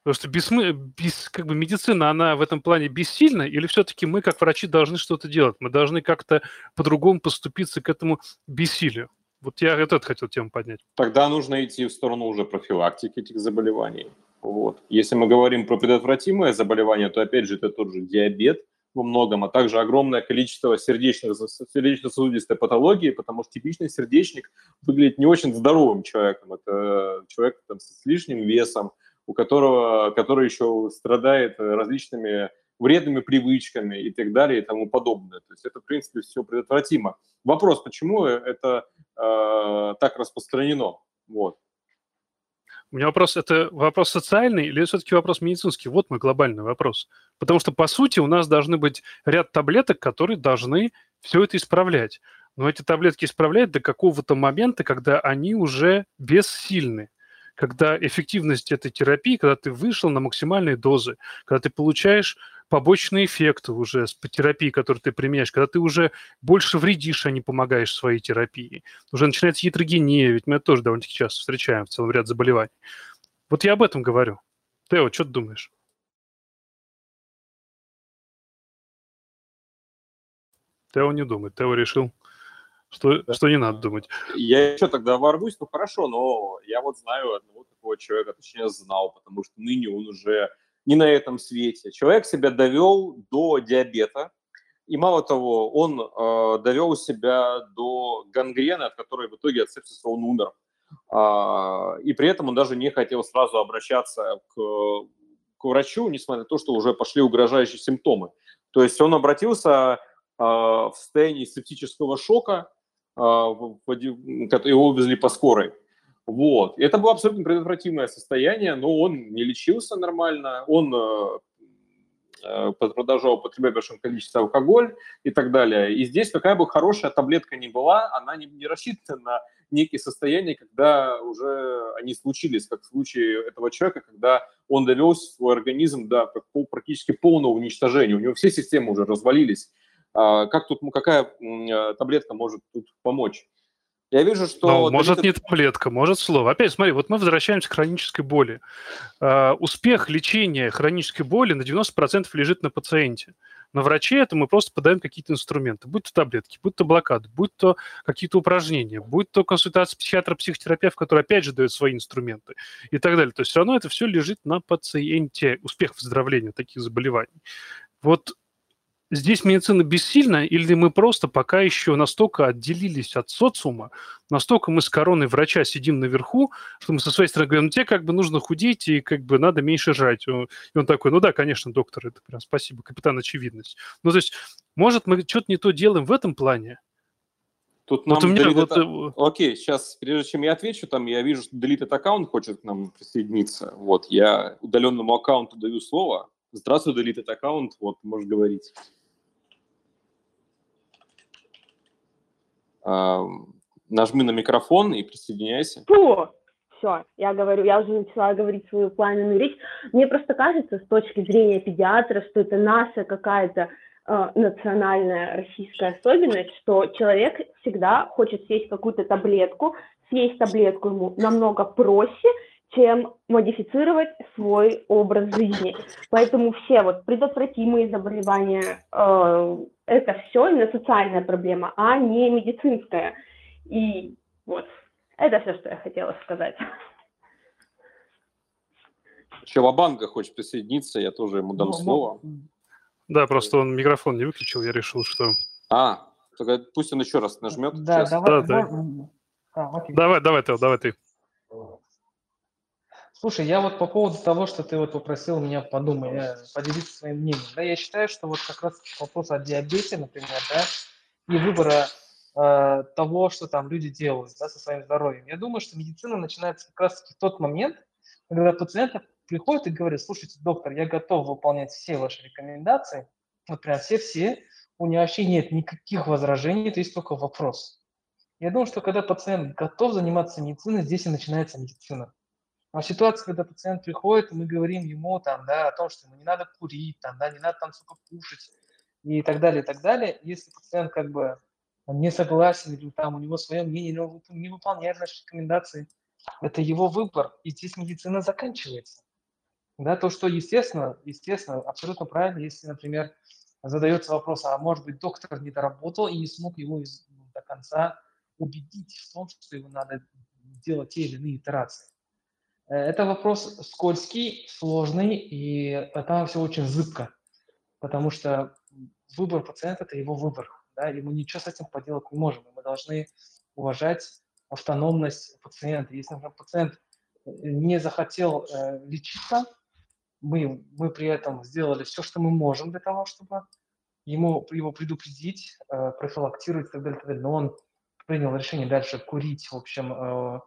Потому что бессмы... без... как бы медицина, она в этом плане бессильна, или все-таки мы, как врачи, должны что-то делать? Мы должны как-то по-другому поступиться к этому бессилию. Вот я это хотел тему поднять. Тогда нужно идти в сторону уже профилактики этих заболеваний. Вот. Если мы говорим про предотвратимое заболевание, то, опять же, это тот же диабет во многом, а также огромное количество сердечно-сосудистой патологии, потому что типичный сердечник выглядит не очень здоровым человеком. Это человек там, с лишним весом, у которого, который еще страдает различными вредными привычками и так далее и тому подобное. То есть это, в принципе, все предотвратимо. Вопрос, почему это э, так распространено? Вот. У меня вопрос, это вопрос социальный или все-таки вопрос медицинский? Вот мой глобальный вопрос. Потому что, по сути, у нас должны быть ряд таблеток, которые должны все это исправлять. Но эти таблетки исправляют до какого-то момента, когда они уже бессильны. Когда эффективность этой терапии, когда ты вышел на максимальные дозы, когда ты получаешь побочные эффекты уже с терапией, которую ты применяешь, когда ты уже больше вредишь, а не помогаешь своей терапии. Уже начинается ятрогения, ведь мы это тоже довольно-таки часто встречаем в целом ряд заболеваний. Вот я об этом говорю. Тео, что ты думаешь? Тео не думает, Тео решил... Что, да. что не надо думать. Я еще тогда ворвусь, ну хорошо, но я вот знаю одного такого человека, точнее знал, потому что ныне он уже не на этом свете. Человек себя довел до диабета, и мало того, он э, довел себя до гангрены, от которой в итоге от сепсиса он умер. А, и при этом он даже не хотел сразу обращаться к, к врачу, несмотря на то, что уже пошли угрожающие симптомы. То есть он обратился э, в состоянии септического шока, э, его увезли по скорой. Вот. Это было абсолютно предотвратимое состояние, но он не лечился нормально, он э, продолжал употреблять в большом количестве алкоголь и так далее. И здесь какая бы хорошая таблетка ни была, она не, не рассчитана на некие состояния, когда уже они случились, как в случае этого человека, когда он довел свой организм до практически полного уничтожения. У него все системы уже развалились. А как тут, ну, какая таблетка может тут помочь? Я вижу, что... Но, может, это... не таблетка, может, слово. Опять, смотри, вот мы возвращаемся к хронической боли. Э, успех лечения хронической боли на девяносто процентов лежит на пациенте. На враче это мы просто подаем какие-то инструменты. Будь то таблетки, будь то блокады, будь то какие-то упражнения, будь то консультация психиатра-психотерапевта, который опять же дает свои инструменты и так далее. То есть все равно это все лежит на пациенте. Успех выздоровления таких заболеваний. Вот... Здесь медицина бессильна, или мы просто пока еще настолько отделились от социума, настолько мы с короной врача сидим наверху, что мы со своей стороны говорим, ну тебе как бы нужно худеть и как бы надо меньше жрать. И он такой, ну да, конечно, доктор, это прям спасибо, капитан очевидность. Ну то есть, может, мы что-то не то делаем в этом плане? Тут нам вот у меня вот... это... Окей, сейчас, прежде чем я отвечу, там я вижу, что Deleted аккаунт хочет к нам присоединиться. Вот, я удаленному аккаунту даю слово. Здравствуй, Deleted аккаунт, вот, можешь говорить. Нажми на микрофон и присоединяйся. Фу! Все, я говорю, я уже начала говорить свою пламенную речь. Мне просто кажется, с точки зрения педиатра, что это наша какая-то э, национальная российская особенность, что человек всегда хочет съесть какую-то таблетку, съесть таблетку ему намного проще, чем модифицировать свой образ жизни. Поэтому все вот предотвратимые заболевания, э, это все именно социальная проблема, а не медицинская. И вот, это все, что я хотела сказать. Чалабанга хочет присоединиться, я тоже ему дам ну, слово. Да, просто он микрофон не выключил, я решил, что... А, пусть он еще раз нажмет. Да, давай, да, давай. давай, давай ты, давай ты. Слушай, я вот по поводу того, что ты вот попросил меня подумать, поделиться своим мнением. Да, я считаю, что вот как раз вопрос о диабете, например, да, и выбора э, того, что там люди делают, да, со своим здоровьем. Я думаю, что медицина начинается как раз-таки в тот момент, когда пациент приходит и говорит, слушайте, доктор, я готов выполнять все ваши рекомендации, вот прям все-все, у него вообще нет никаких возражений, то есть только вопрос. Я думаю, что когда пациент готов заниматься медициной, здесь и начинается медицина. А в ситуации, когда пациент приходит, мы говорим ему там, да, о том, что ему не надо курить, там, да, не надо там сука кушать и так далее, и так далее. Если пациент как бы не согласен, или там у него свое мнение, или он не выполняет наши рекомендации, это его выбор. И здесь медицина заканчивается. Да, то, что естественно, естественно, абсолютно правильно, если, например, задается вопрос, а может быть доктор не доработал и не смог его до конца убедить в том, что ему надо делать те или иные итерации. Это вопрос скользкий, сложный, и там все очень зыбко, потому что выбор пациента – это его выбор, да, и мы ничего с этим поделать не можем. Мы должны уважать автономность пациента. Если, например, пациент не захотел э, лечиться, мы, мы при этом сделали все, что мы можем для того, чтобы ему, его предупредить, э, профилактировать и так далее, так далее. Но он принял решение дальше курить, в общем, э,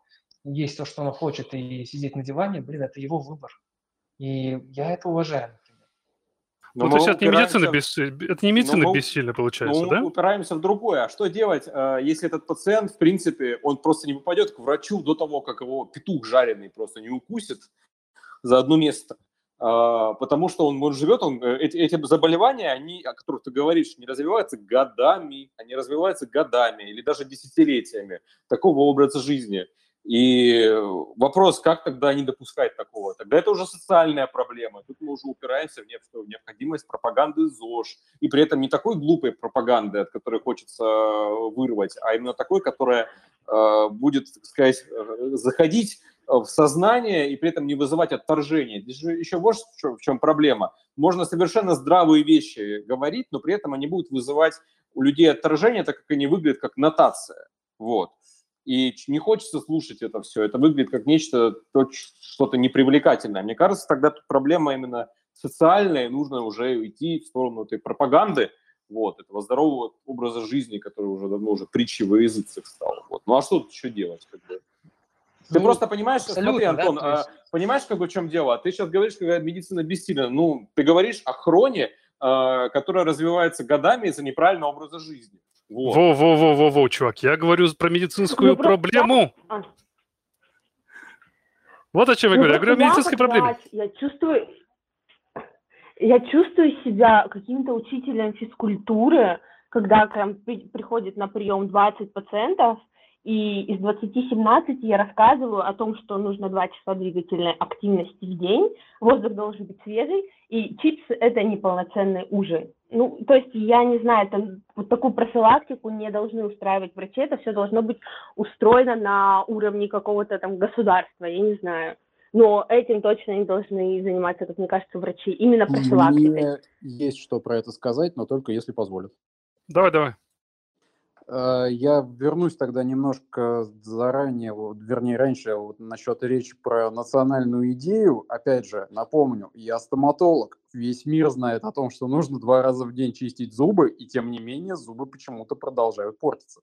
есть то, что он хочет, и сидеть на диване, блин, это его выбор. И я это уважаю, например. Ну, то есть это не медицина, бес... это не медицина бессильна, получается, да? Мы упираемся в другое. А что делать, если этот пациент, в принципе, он просто не попадет к врачу до того, как его петух жареный просто не укусит за одно место? Потому что он, он живет, он, эти, эти заболевания, они, о которых ты говоришь, не развиваются годами, они развиваются годами или даже десятилетиями такого образа жизни. И вопрос, как тогда не допускать такого? Тогда это уже социальная проблема. Тут мы уже упираемся в необходимость пропаганды ЗОЖ. И при этом не такой глупой пропаганды, от которой хочется вырвать, а именно такой, которая э, будет, так сказать, заходить в сознание и при этом не вызывать отторжения. Здесь же еще вот в чем проблема. Можно совершенно здравые вещи говорить, но при этом они будут вызывать у людей отторжение, так как они выглядят как нотация. Вот. И не хочется слушать это все. Это выглядит как нечто, что-то непривлекательное. Мне кажется, тогда тут проблема именно социальная. Нужно уже идти в сторону этой пропаганды, вот, этого здорового образа жизни, который уже давно уже притчей во языцех стал. Вот. Ну а что тут еще делать? Как бы? Ты ну, просто понимаешь, смотри, Антон, да, есть... понимаешь, как бы в чем дело? Ты сейчас говоришь, когда медицина бессильна. Ну, ты говоришь о хроне, которая развивается годами из-за неправильного образа жизни. Во-во-во-во-во, вот. Чувак, я говорю про медицинскую ну, проблему. Я... Вот о чем я ну, говорю. Я говорю о медицинской проблеме. Я чувствую, я чувствую себя каким-то учителем физкультуры, когда прям приходит на прием двадцать пациентов, и из двадцати семнадцати я рассказываю о том, что нужно два часа двигательной активности в день, воздух должен быть свежий, и чипсы – это неполноценный ужин. Ну, то есть, я не знаю, там, вот такую профилактику не должны устраивать врачи, это все должно быть устроено на уровне какого-то там государства, я не знаю. Но этим точно не должны заниматься, как мне кажется, врачи, именно профилактикой. Мне есть что про это сказать, но только если позволят. Давай, давай. Я вернусь тогда немножко заранее, вот, вернее, раньше вот, насчет речи про национальную идею. Опять же, напомню, я стоматолог. Весь мир знает о том, что нужно два раза в день чистить зубы, и тем не менее зубы почему-то продолжают портиться.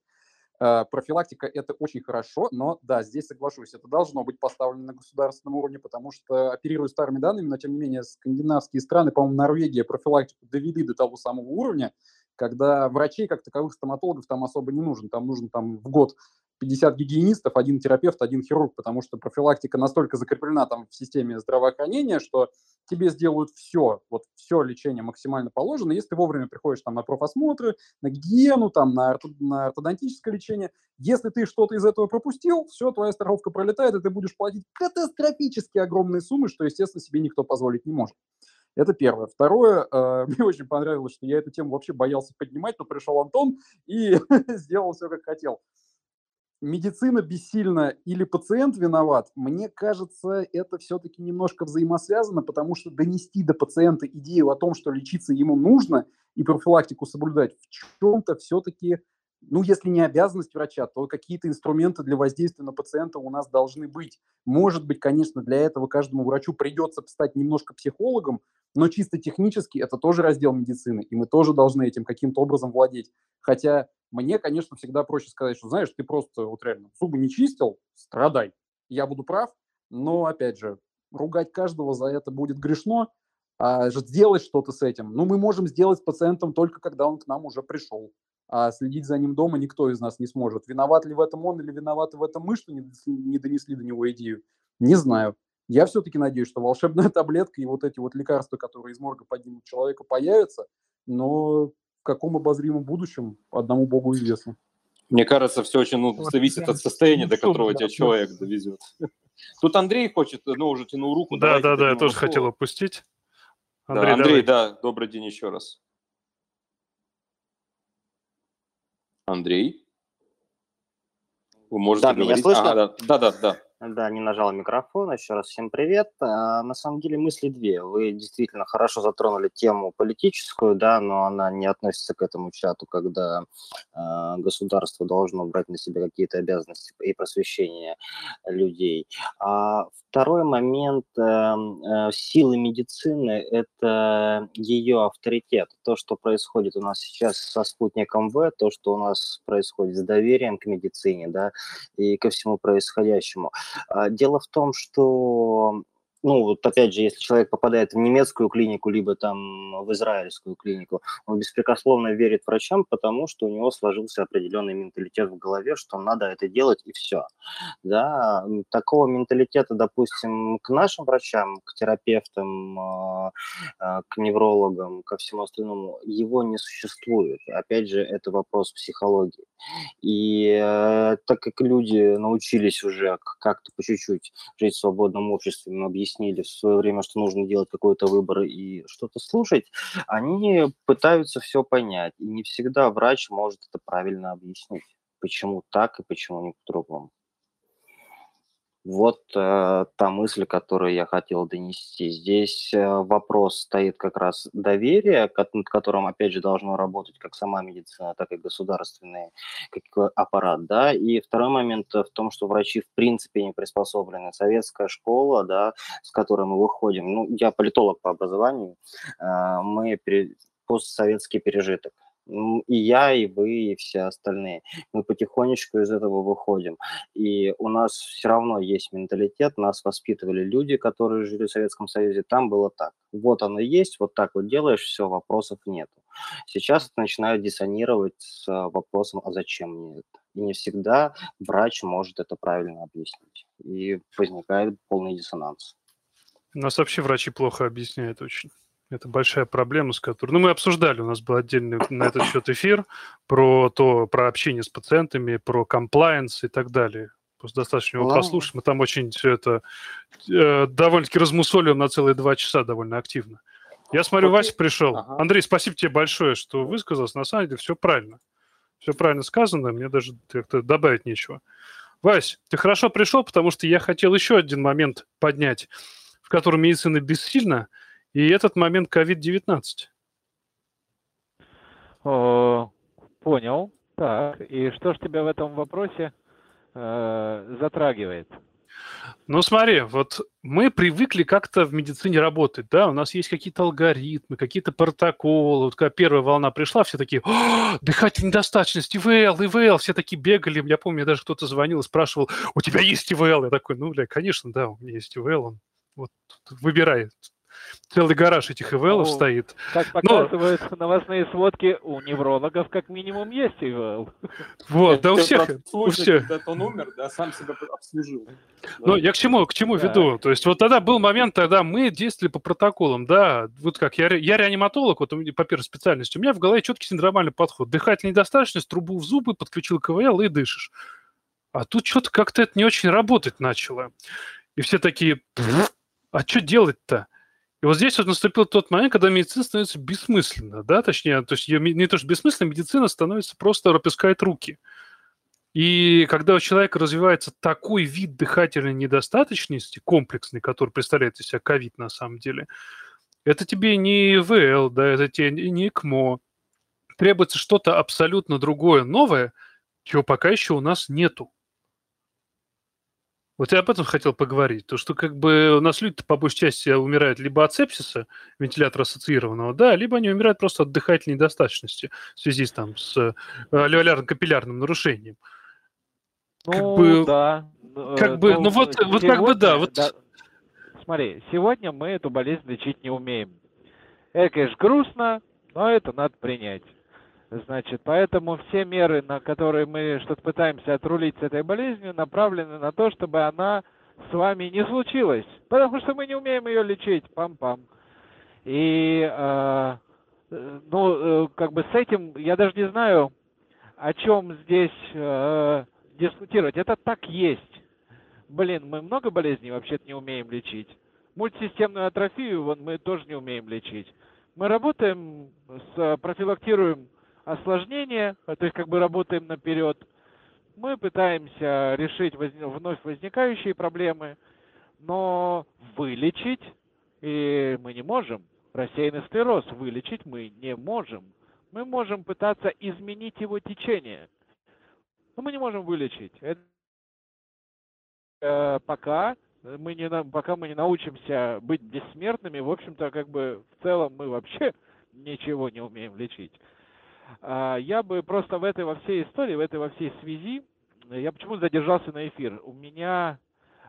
Профилактика – это очень хорошо, но да, здесь соглашусь, это должно быть поставлено на государственном уровне, потому что, оперирую старыми данными, но тем не менее скандинавские страны, по-моему, Норвегия, профилактику довели до того самого уровня, когда врачей, как таковых стоматологов, там особо не нужен. Там нужен там, в год пятьдесят гигиенистов, один терапевт, один хирург, потому что профилактика настолько закреплена там, в системе здравоохранения, что тебе сделают все, вот все лечение максимально положено, если ты вовремя приходишь там, на профосмотры, на гигиену, там, на, орто, на ортодонтическое лечение. Если ты что-то из этого пропустил, все, твоя страховка пролетает, и ты будешь платить катастрофически огромные суммы, что, естественно, себе никто позволить не может. Это первое. Второе, э, мне очень понравилось, что я эту тему вообще боялся поднимать, но пришел Антон и сделал все, как хотел. Медицина бессильна или пациент виноват? Мне кажется, это все-таки немножко взаимосвязано, потому что донести до пациента идею о том, что лечиться ему нужно и профилактику соблюдать, в чем-то все-таки, ну, если не обязанность врача, то какие-то инструменты для воздействия на пациента у нас должны быть. Может быть, конечно, для этого каждому врачу придется стать немножко психологом, но чисто технически это тоже раздел медицины, и мы тоже должны этим каким-то образом владеть. Хотя мне, конечно, всегда проще сказать, что, знаешь, ты просто вот реально зубы не чистил, страдай. Я буду прав, но, опять же, ругать каждого за это будет грешно, а сделать что-то с этим. Ну, мы можем сделать с пациентом только когда он к нам уже пришел. А следить за ним дома никто из нас не сможет. Виноват ли в этом он или виноваты в этом мы, что не донесли до него идею? Не знаю. Я все-таки надеюсь, что волшебная таблетка и вот эти вот лекарства, которые из морга поднимут человека, появятся, но в каком обозримом будущем, одному Богу известно. Мне кажется, все очень ну, зависит от состояния, до которого тебя человек довезет. Тут Андрей хочет, но уже тянул руку. Да, да, да, я тоже хотел опустить. Андрей, да, Андрей, да, добрый день еще раз. Андрей? Вы можете да, говорить? Меня слышно? Ага, да, да, да. да. Да, не нажал микрофон. Еще раз всем привет. На самом деле мысли две. Вы действительно хорошо затронули тему политическую, да, но она не относится к этому чату, когда э, государство должно брать на себя какие-то обязанности и просвещение людей. А второй момент э, силы медицины – это ее авторитет. То, что происходит у нас сейчас со спутником В, то, что у нас происходит с доверием к медицине, да, и ко всему происходящему. Дело в том, что, ну, вот опять же, если человек попадает в немецкую клинику, либо там в израильскую клинику, он беспрекословно верит врачам, потому что у него сложился определенный менталитет в голове, что надо это делать и все. Да? Такого менталитета, допустим, к нашим врачам, к терапевтам, к неврологам, ко всему остальному, его не существует. Опять же, это вопрос психологии. И э, так как люди научились уже как-то по чуть-чуть жить в свободном обществе, им объяснили в свое время, что нужно делать какой-то выбор и что-то слушать, они пытаются все понять. И не всегда врач может это правильно объяснить, почему так и почему не по-другому. Вот э, та мысль, которую я хотел донести. Здесь э, вопрос стоит как раз доверия, над которым, опять же, должно работать как сама медицина, так и государственный как аппарат. Да? И второй момент в том, что врачи в принципе не приспособлены. Советская школа, да, с которой мы выходим, ну, я политолог по образованию, э, мы пере... постсоветский пережиток. И я, и вы, и все остальные. Мы потихонечку из этого выходим. И у нас все равно есть менталитет. Нас воспитывали люди, которые жили в Советском Союзе. Там было так. Вот оно есть, вот так вот делаешь, все, вопросов нет. Сейчас это начинает диссонировать с вопросом, а зачем мне это? И не всегда врач может это правильно объяснить. И возникает полный диссонанс. У нас вообще врачи плохо объясняют очень. Это большая проблема, с которой... Ну, мы обсуждали, у нас был отдельный на этот счет эфир про то, про общение с пациентами, про комплаенс и так далее. Просто достаточно его послушать. Мы там очень все это э, довольно-таки размусолим на целые два часа довольно активно. Я смотрю, Вася пришел. Ага. Андрей, спасибо тебе большое, что высказался. На самом деле все правильно. Все правильно сказано, мне даже как-то добавить нечего. Вась, ты хорошо пришел, потому что я хотел еще один момент поднять, в котором медицина бессильна. И этот момент ковид девятнадцать. О, понял. Так, и что ж тебя в этом вопросе э, затрагивает? Ну, смотри, вот мы привыкли как-то в медицине работать, да, у нас есть какие-то алгоритмы, какие-то протоколы. Вот когда первая волна пришла, все такие, дыхательная недостаточность, ИВЛ, ИВЛ, все такие бегали. Я помню, мне даже кто-то звонил и спрашивал, у тебя есть ИВЛ? Я такой, ну, бля, конечно, да, у меня есть ИВЛ, он вот выбирает. Целый гараж этих ИВЛов стоит. Как показывают Но... новостные сводки, у неврологов как минимум есть ИВЛ. Вот, да у всех. У всех. Он умер, да, сам себя обслужил. Ну, я к чему, к чему веду? То есть вот тогда был момент, тогда мы действовали по протоколам, да, вот как, я, я реаниматолог, вот по первой специальности, у меня в голове четкий синдромальный подход. Дыхательная недостаточность, трубу в зубы, подключил к ИВЛ и дышишь. А тут что-то как-то это не очень работать начало. И все такие, а что делать-то? И вот здесь вот наступил тот момент, когда медицина становится бессмысленна, да, точнее, то есть ее не то что бессмысленно, медицина становится просто распускает руки. И когда у человека развивается такой вид дыхательной недостаточности, комплексный, который представляет из себя ковид на самом деле, это тебе не ИВЛ, да, это тебе не ЭКМО. Требуется что-то абсолютно другое, новое, чего пока еще у нас нету. Вот я об этом хотел поговорить, то что как бы у нас люди-то по большей части умирают либо от сепсиса, вентилятора ассоциированного, да, либо они умирают просто от дыхательной недостаточности в связи с, там, с алвеолярно-капиллярным нарушением. Как ну, бы, да. Как бы, ну, ну вот, сегодня, вот как бы, да, вот... да. Смотри, сегодня мы эту болезнь лечить не умеем. Это, конечно, грустно, но это надо принять. Значит, поэтому все меры, на которые мы что-то пытаемся отрулить с этой болезнью, направлены на то, чтобы она с вами не случилась. Потому что мы не умеем ее лечить. Пам-пам. И, э, ну, э, как бы с этим я даже не знаю, о чем здесь э, дискутировать. Это так есть. Блин, мы много болезней вообще-то не умеем лечить. Мультисистемную атрофию вон, мы тоже не умеем лечить. Мы работаем, с, профилактируем осложнения, то есть как бы работаем наперед, мы пытаемся решить воз... вновь возникающие проблемы, но вылечить и мы не можем. Рассеянный склероз вылечить мы не можем. Мы можем пытаться изменить его течение, но мы не можем вылечить. Это... Пока, мы не... Пока мы не научимся быть бессмертными, в общем-то, как бы в целом мы вообще ничего не умеем лечить. Я бы просто в этой во всей истории, в этой во всей связи, я почему задержался на эфир. У меня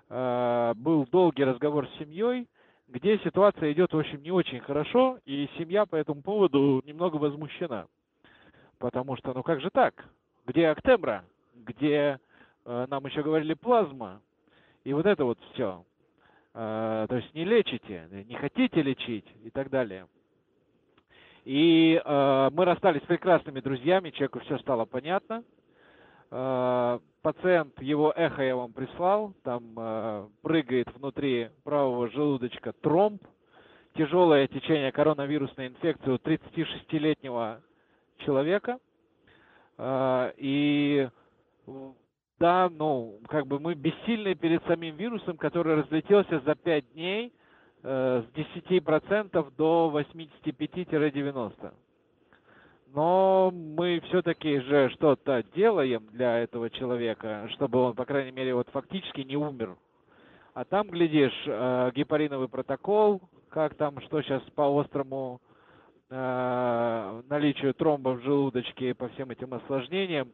э, был долгий разговор с семьей, где ситуация идет, в общем, не очень хорошо, и семья по этому поводу немного возмущена. Потому что, ну как же так? Где Актемра? Где, э, нам еще говорили, плазма? И вот это вот все. Э, то есть не лечите, не хотите лечить и так далее. И э, мы расстались с прекрасными друзьями, человеку все стало понятно. Э, пациент, его эхо я вам прислал, там э, прыгает внутри правого желудочка тромб. Тяжелое течение коронавирусной инфекции у тридцатишестилетнего человека. Э, и да, ну, как бы мы бессильны перед самим вирусом, который разлетелся за пять дней э, с десяти процентов до восьмидесяти пяти — девяноста процентов. Но мы все-таки же что-то делаем для этого человека, чтобы он, по крайней мере, вот фактически не умер. А там, глядишь, э, гепариновый протокол, как там, что сейчас по острому э, наличию тромбов в желудочке, по всем этим осложнениям,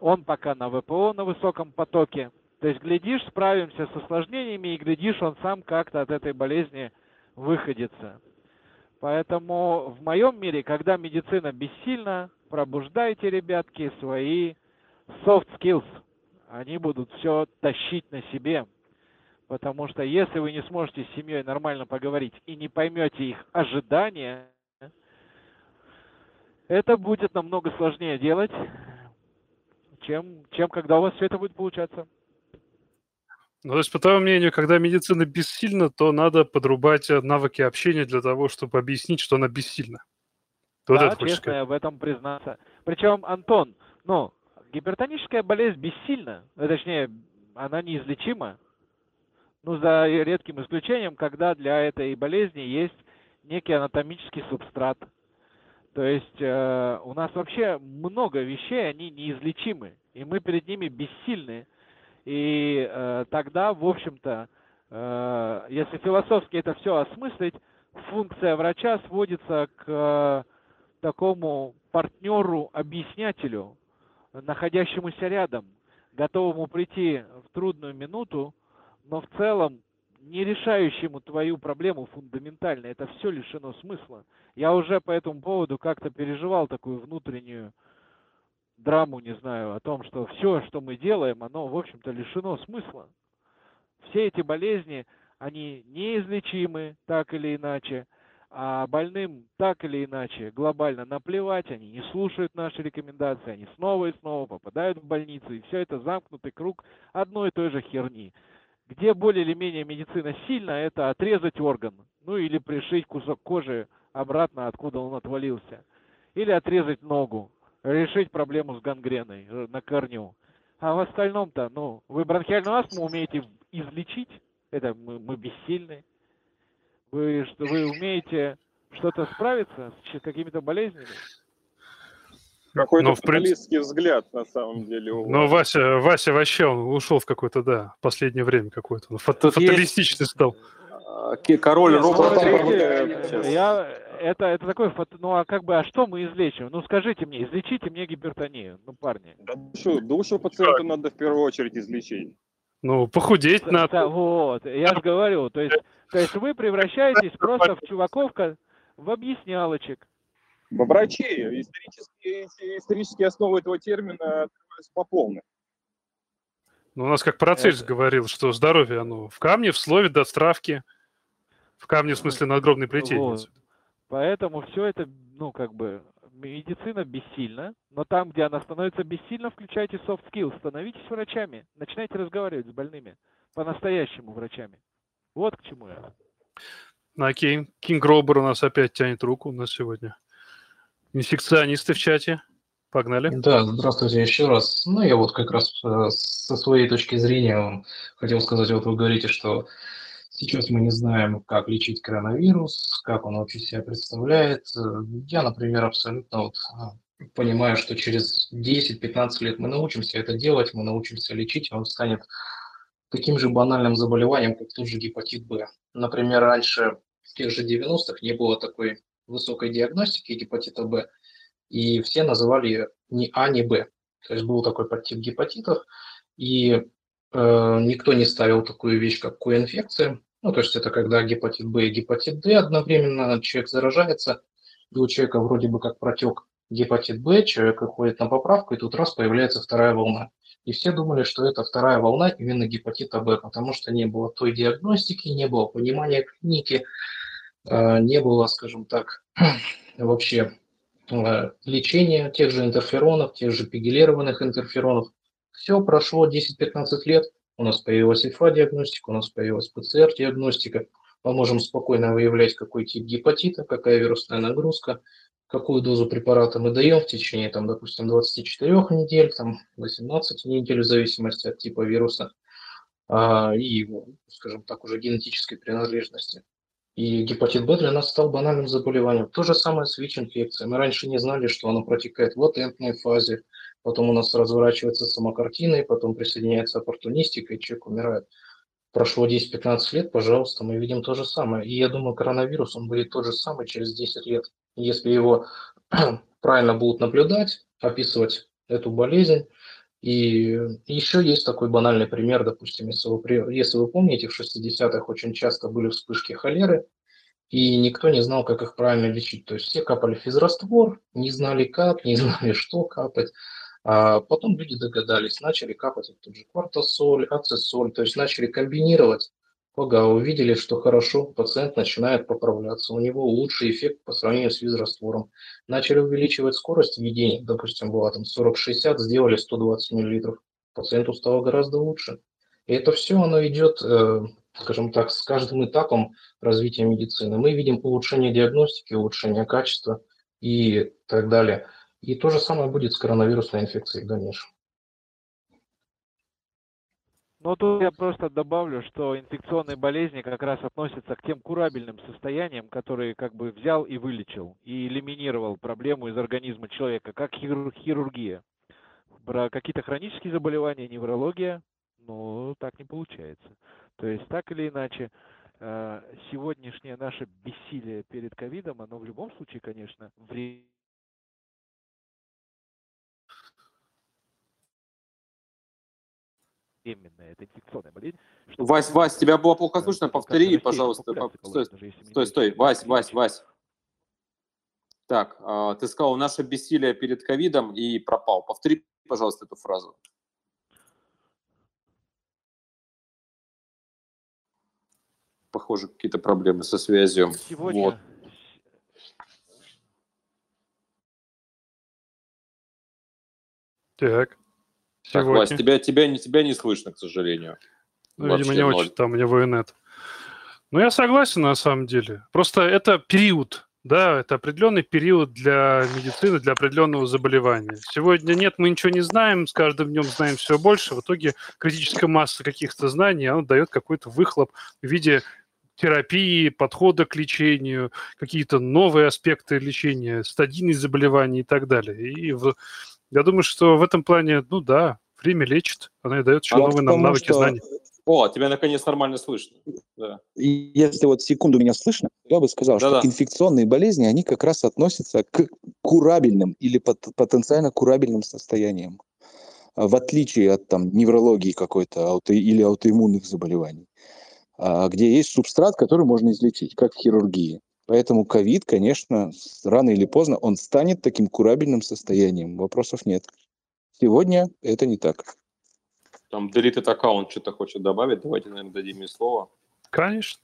он пока на ВПО, на высоком потоке. То есть, глядишь, справимся с осложнениями, и, глядишь, он сам как-то от этой болезни выходится. Поэтому в моем мире, когда медицина бессильна, пробуждайте, ребятки, свои soft skills. Они будут все тащить на себе. Потому что если вы не сможете с семьей нормально поговорить и не поймете их ожидания, это будет намного сложнее делать, чем, чем когда у вас все это будет получаться. Ну, то есть, по твоему мнению, когда медицина бессильна, то надо подрубать навыки общения для того, чтобы объяснить, что она бессильна. Вот да, честно, я в этом признаться. Причем, Антон, ну, гипертоническая болезнь бессильна, точнее, она неизлечима. Ну, за редким исключением, когда для этой болезни есть некий анатомический субстрат. То есть э, у нас вообще много вещей, они неизлечимы, и мы перед ними бессильны. И э, тогда, в общем-то, э, если философски это все осмыслить, функция врача сводится к э, такому партнеру-объяснятелю, находящемуся рядом, готовому прийти в трудную минуту, но в целом не решающему твою проблему фундаментально. Это все лишено смысла. Я уже по этому поводу как-то переживал такую внутреннюю драму, не знаю, о том, что все, что мы делаем, оно, в общем-то, лишено смысла. Все эти болезни, они неизлечимы так или иначе, а больным так или иначе глобально наплевать, они не слушают наши рекомендации, они снова и снова попадают в больницу, и все это замкнутый круг одной и той же херни. Где более или менее медицина сильна, это отрезать орган, ну или пришить кусок кожи обратно, откуда он отвалился. Или отрезать ногу, решить проблему с гангреной на корню. А в остальном-то, ну, вы бронхиальную астму умеете излечить, это мы, мы бессильны. Вы, что, вы умеете что-то справиться с какими-то болезнями? Какой-то фаталистский взгляд, на самом деле. Ну, Вася, Вася вообще, он ушел в какое-то, да, последнее время какое-то. Он фат, фаталистичный стал. Король Роберт третий. Я, это, это такой, ну, а как бы, а что мы излечим? Ну, скажите мне, излечите мне гипертонию, ну, парни. Да, душу, душу пациенту надо в первую очередь излечить. Ну, похудеть надо. Да, вот, я же говорю, то есть, то есть вы превращаетесь просто в чуваков, в объяснялочек. Во врачей исторические, исторические основы этого термина по полной. Ну, у нас как Парацельс это... говорил, что здоровье, оно в камне, в слове, до стравки. В камне, в смысле, надгробной плите. Вот. Поэтому все это, ну, как бы, медицина бессильна, но там, где она становится бессильна, включайте soft skills, становитесь врачами, начинайте разговаривать с больными, по-настоящему врачами. Вот к чему я. Окей. Кинг Робер у нас опять тянет руку у нас сегодня. Инфекционисты в чате. Погнали. Да, здравствуйте еще раз. Ну, я вот как раз со своей точки зрения хотел сказать, вот вы говорите, что сейчас мы не знаем, как лечить коронавирус, как он вообще себя представляет. Я, например, абсолютно вот понимаю, что через десять-пятнадцать лет мы научимся это делать, мы научимся лечить, и он станет таким же банальным заболеванием, как тот же гепатит Б. Например, раньше в тех же девяностых не было такой высокой диагностики гепатита Б, и все называли ее ни А, ни Б. То есть был такой подтип гепатитов, и э, никто не ставил такую вещь, как коинфекция. Ну, то есть это когда гепатит Б и гепатит Д одновременно, человек заражается, и у человека вроде бы как протек гепатит Б, человек уходит на поправку, и тут раз появляется вторая волна. И все думали, что это вторая волна именно гепатита Б, потому что не было той диагностики, не было понимания клиники, не было, скажем так, вообще лечения тех же интерферонов, тех же пегилированных интерферонов. Все прошло десять-пятнадцать лет, у нас появилась ИФА-диагностика, у нас появилась ПЦР-диагностика, мы можем спокойно выявлять, какой тип гепатита, какая вирусная нагрузка, какую дозу препарата мы даем в течение, там, допустим, двадцати четырёх недель, там, восемнадцати недель, в зависимости от типа вируса а, и его, скажем так, уже генетической принадлежности. И гепатит Б для нас стал банальным заболеванием. То же самое с ВИЧ-инфекцией. Мы раньше не знали, что оно протекает в латентной фазе, потом у нас разворачивается самокартина, и потом присоединяется оппортунистика, и человек умирает. Прошло десять-пятнадцать лет, пожалуйста, мы видим то же самое. И я думаю, коронавирус, он будет тот же самый через десять лет. Если его правильно будут наблюдать, описывать эту болезнь. И еще есть такой банальный пример, допустим, если вы, если вы помните, в шестидесятых очень часто были вспышки холеры, и никто не знал, как их правильно лечить. То есть все капали физраствор, не знали как, не знали, что капать. А потом люди догадались, начали капать тот же квартасоль, ацетосоль, то есть начали комбинировать. Ого, увидели, что хорошо, пациент начинает поправляться, у него лучший эффект по сравнению с физраствором. Начали увеличивать скорость введения, допустим, была там сорок-шестьдесят, сделали сто двадцать миллилитров, пациенту стало гораздо лучше. И это все, оно идет, скажем так, с каждым этапом развития медицины. Мы видим улучшение диагностики, улучшение качества и так далее. И то же самое будет с коронавирусной инфекцией в дальнейшем. Ну, тут я просто добавлю, что инфекционные болезни как раз относятся к тем курабельным состояниям, которые как бы взял и вылечил, и элиминировал проблему из организма человека, как хирургия. Про какие-то хронические заболевания, неврология, ну, так не получается. То есть, так или иначе, сегодняшнее наше бессилие перед ковидом, оно в любом случае, конечно, вредит. Временная, это инфекционная болезнь. Вась, Вась, тебя было плохо слышно, повтори, пожалуйста. Стой, стой, стой, Вась, Вась, Вась. Так, ты сказал, наше бессилие перед ковидом и пропал. Повтори, пожалуйста, эту фразу. Похоже, какие-то проблемы со связью. Сегодня... Вот. Так. Так, Вась, тебя, тебя, не, тебя не слышно, к сожалению. Ну, видимо, не очень, там у меня военет. Ну, я согласен, на самом деле. Просто это период, да, это определенный период для медицины, для определенного заболевания. Сегодня нет, мы ничего не знаем, с каждым днем знаем все больше. В итоге критическая масса каких-то знаний, она дает какой-то выхлоп в виде терапии, подхода к лечению, какие-то новые аспекты лечения, стадийные заболевания и так далее. И в... я думаю, что в этом плане, ну да, время лечит, она и дает еще а новые нам навыки, что... знания. О, тебя наконец нормально слышно. Да. И если вот секунду меня слышно, я бы сказал, да-да, что инфекционные болезни, они как раз относятся к курабельным или потенциально курабельным состояниям, в отличие от там неврологии какой-то ауто... или аутоиммунных заболеваний, где есть субстрат, который можно излечить, как в хирургии. Поэтому ковид, конечно, рано или поздно он станет таким курабельным состоянием. Вопросов нет. Сегодня это не так. Там Deleted Account что-то хочет добавить. Давайте, наверное, дадим ей слово. Конечно.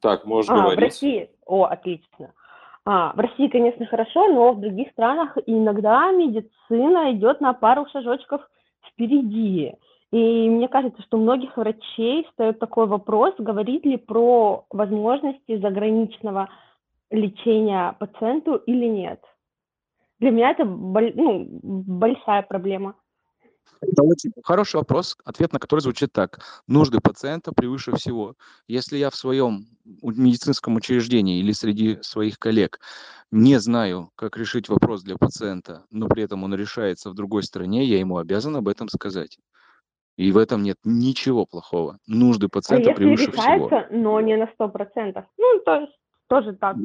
Так, можешь а, говорить. В России... О, отлично. А, в России, конечно, хорошо, но в других странах иногда медицина идет на пару шажочков впереди. И мне кажется, что у многих врачей встает такой вопрос, говорит ли про возможности заграничного лечения пациенту или нет. Для меня это ну, большая проблема. Это очень хороший вопрос, ответ на который звучит так. Нужды пациента превыше всего. Если я в своем медицинском учреждении или среди своих коллег не знаю, как решить вопрос для пациента, но при этом он решается в другой стране, я ему обязан об этом сказать. И в этом нет ничего плохого. Нужды пациента а превыше решается, всего. Но не на сто процентов. Ну, то есть тоже так.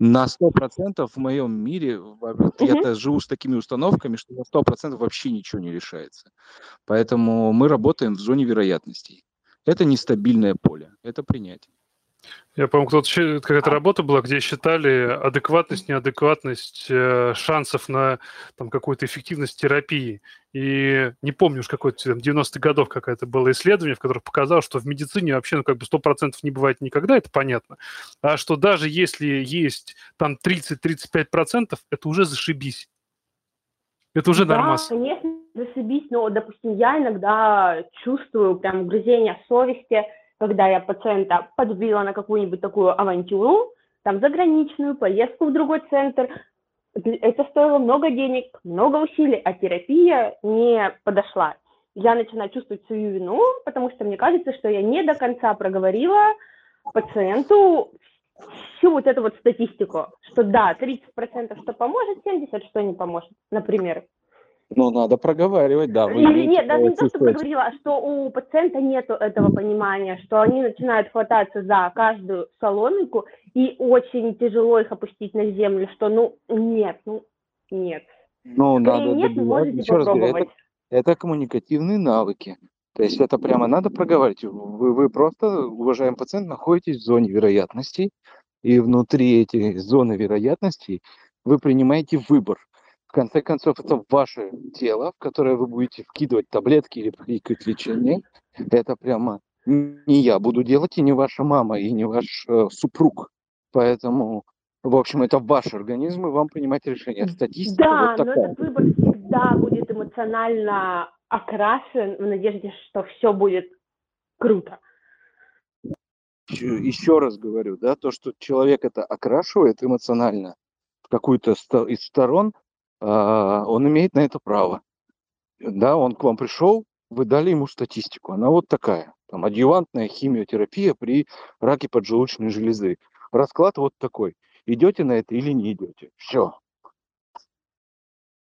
На сто процентов в моем мире, угу. я живу с такими установками, что на сто процентов вообще ничего не решается. Поэтому мы работаем в зоне вероятностей. Это нестабильное поле, это принять. Я помню, кто-то какая-то работа была, где считали адекватность, неадекватность шансов на там, какую-то эффективность терапии. И не помню уж какой-то девяностых годов какое-то было исследование, в котором показалось, что в медицине вообще ну, как бы сто процентов не бывает никогда, это понятно. А что даже если есть там тридцать-тридцать пять процентов, это уже зашибись. Это уже да, нормас. Конечно. расшибись, но, допустим, я иногда чувствую прям угрызение совести, когда я пациента подбила на какую-нибудь такую авантюру, там, заграничную, поездку в другой центр. Это стоило много денег, много усилий, а терапия не подошла. Я начинаю чувствовать свою вину, потому что мне кажется, что я не до конца проговорила пациенту всю вот эту вот статистику, что да, тридцать процентов что поможет, семьдесят процентов что не поможет, например. Ну, надо проговаривать, да. Вы Или, нет, даже не то, что проговорила, а что у пациента нет этого понимания, что они начинают хвататься за каждую соломинку, и очень тяжело их опустить на землю, что ну нет, ну нет. Ну, надо нет, добивать. Можете еще попробовать. Раз говорю, это, это коммуникативные навыки. То есть это прямо надо проговаривать. Вы, вы просто, уважаемый пациент, находитесь в зоне вероятностей, и внутри этой зоны вероятностей вы принимаете выбор. В конце концов, это ваше тело, в которое вы будете вкидывать таблетки или вкидывать лечение. Это прямо не я буду делать, и не ваша мама, и не ваш э, супруг. Поэтому, в общем, это ваш организм, и вам принимать решение. Статистика да, вот такая. Да, но этот выбор всегда будет эмоционально окрашен в надежде, что все будет круто. Еще, еще раз говорю, да, то, что человек это окрашивает эмоционально в какую-то из сторон, он имеет на это право. Да, он к вам пришел, вы дали ему статистику. Она вот такая. Там адъювантная химиотерапия при раке поджелудочной железы. Расклад вот такой. Идете на это или не идете? Все.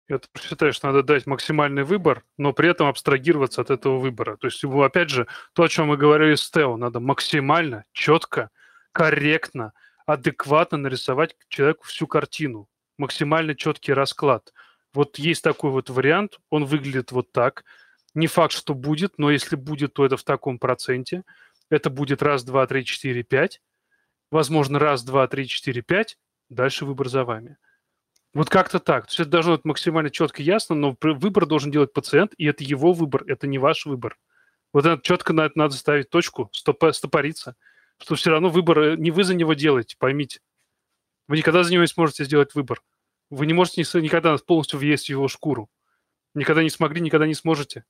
Я считаю, что надо дать максимальный выбор, но при этом абстрагироваться от этого выбора. То есть, опять же, то, о чем мы говорили с Тео, надо максимально, четко, корректно, адекватно нарисовать человеку всю картину. Максимально четкий расклад. Вот есть такой вот вариант, он выглядит вот так. Не факт, что будет, но если будет, то это в таком проценте. Это будет раз, два, три, четыре, пять. Возможно, раз, два, три, четыре, пять. Дальше выбор за вами. Вот как-то так. То есть это должно быть максимально четко и ясно, но выбор должен делать пациент, и это его выбор, это не ваш выбор. Вот это четко на это надо ставить точку, стопориться, что все равно выбор не вы за него делаете, поймите. Вы никогда за него не сможете сделать выбор. Вы не можете никогда полностью въесть в его шкуру. Никогда не смогли, никогда не сможете.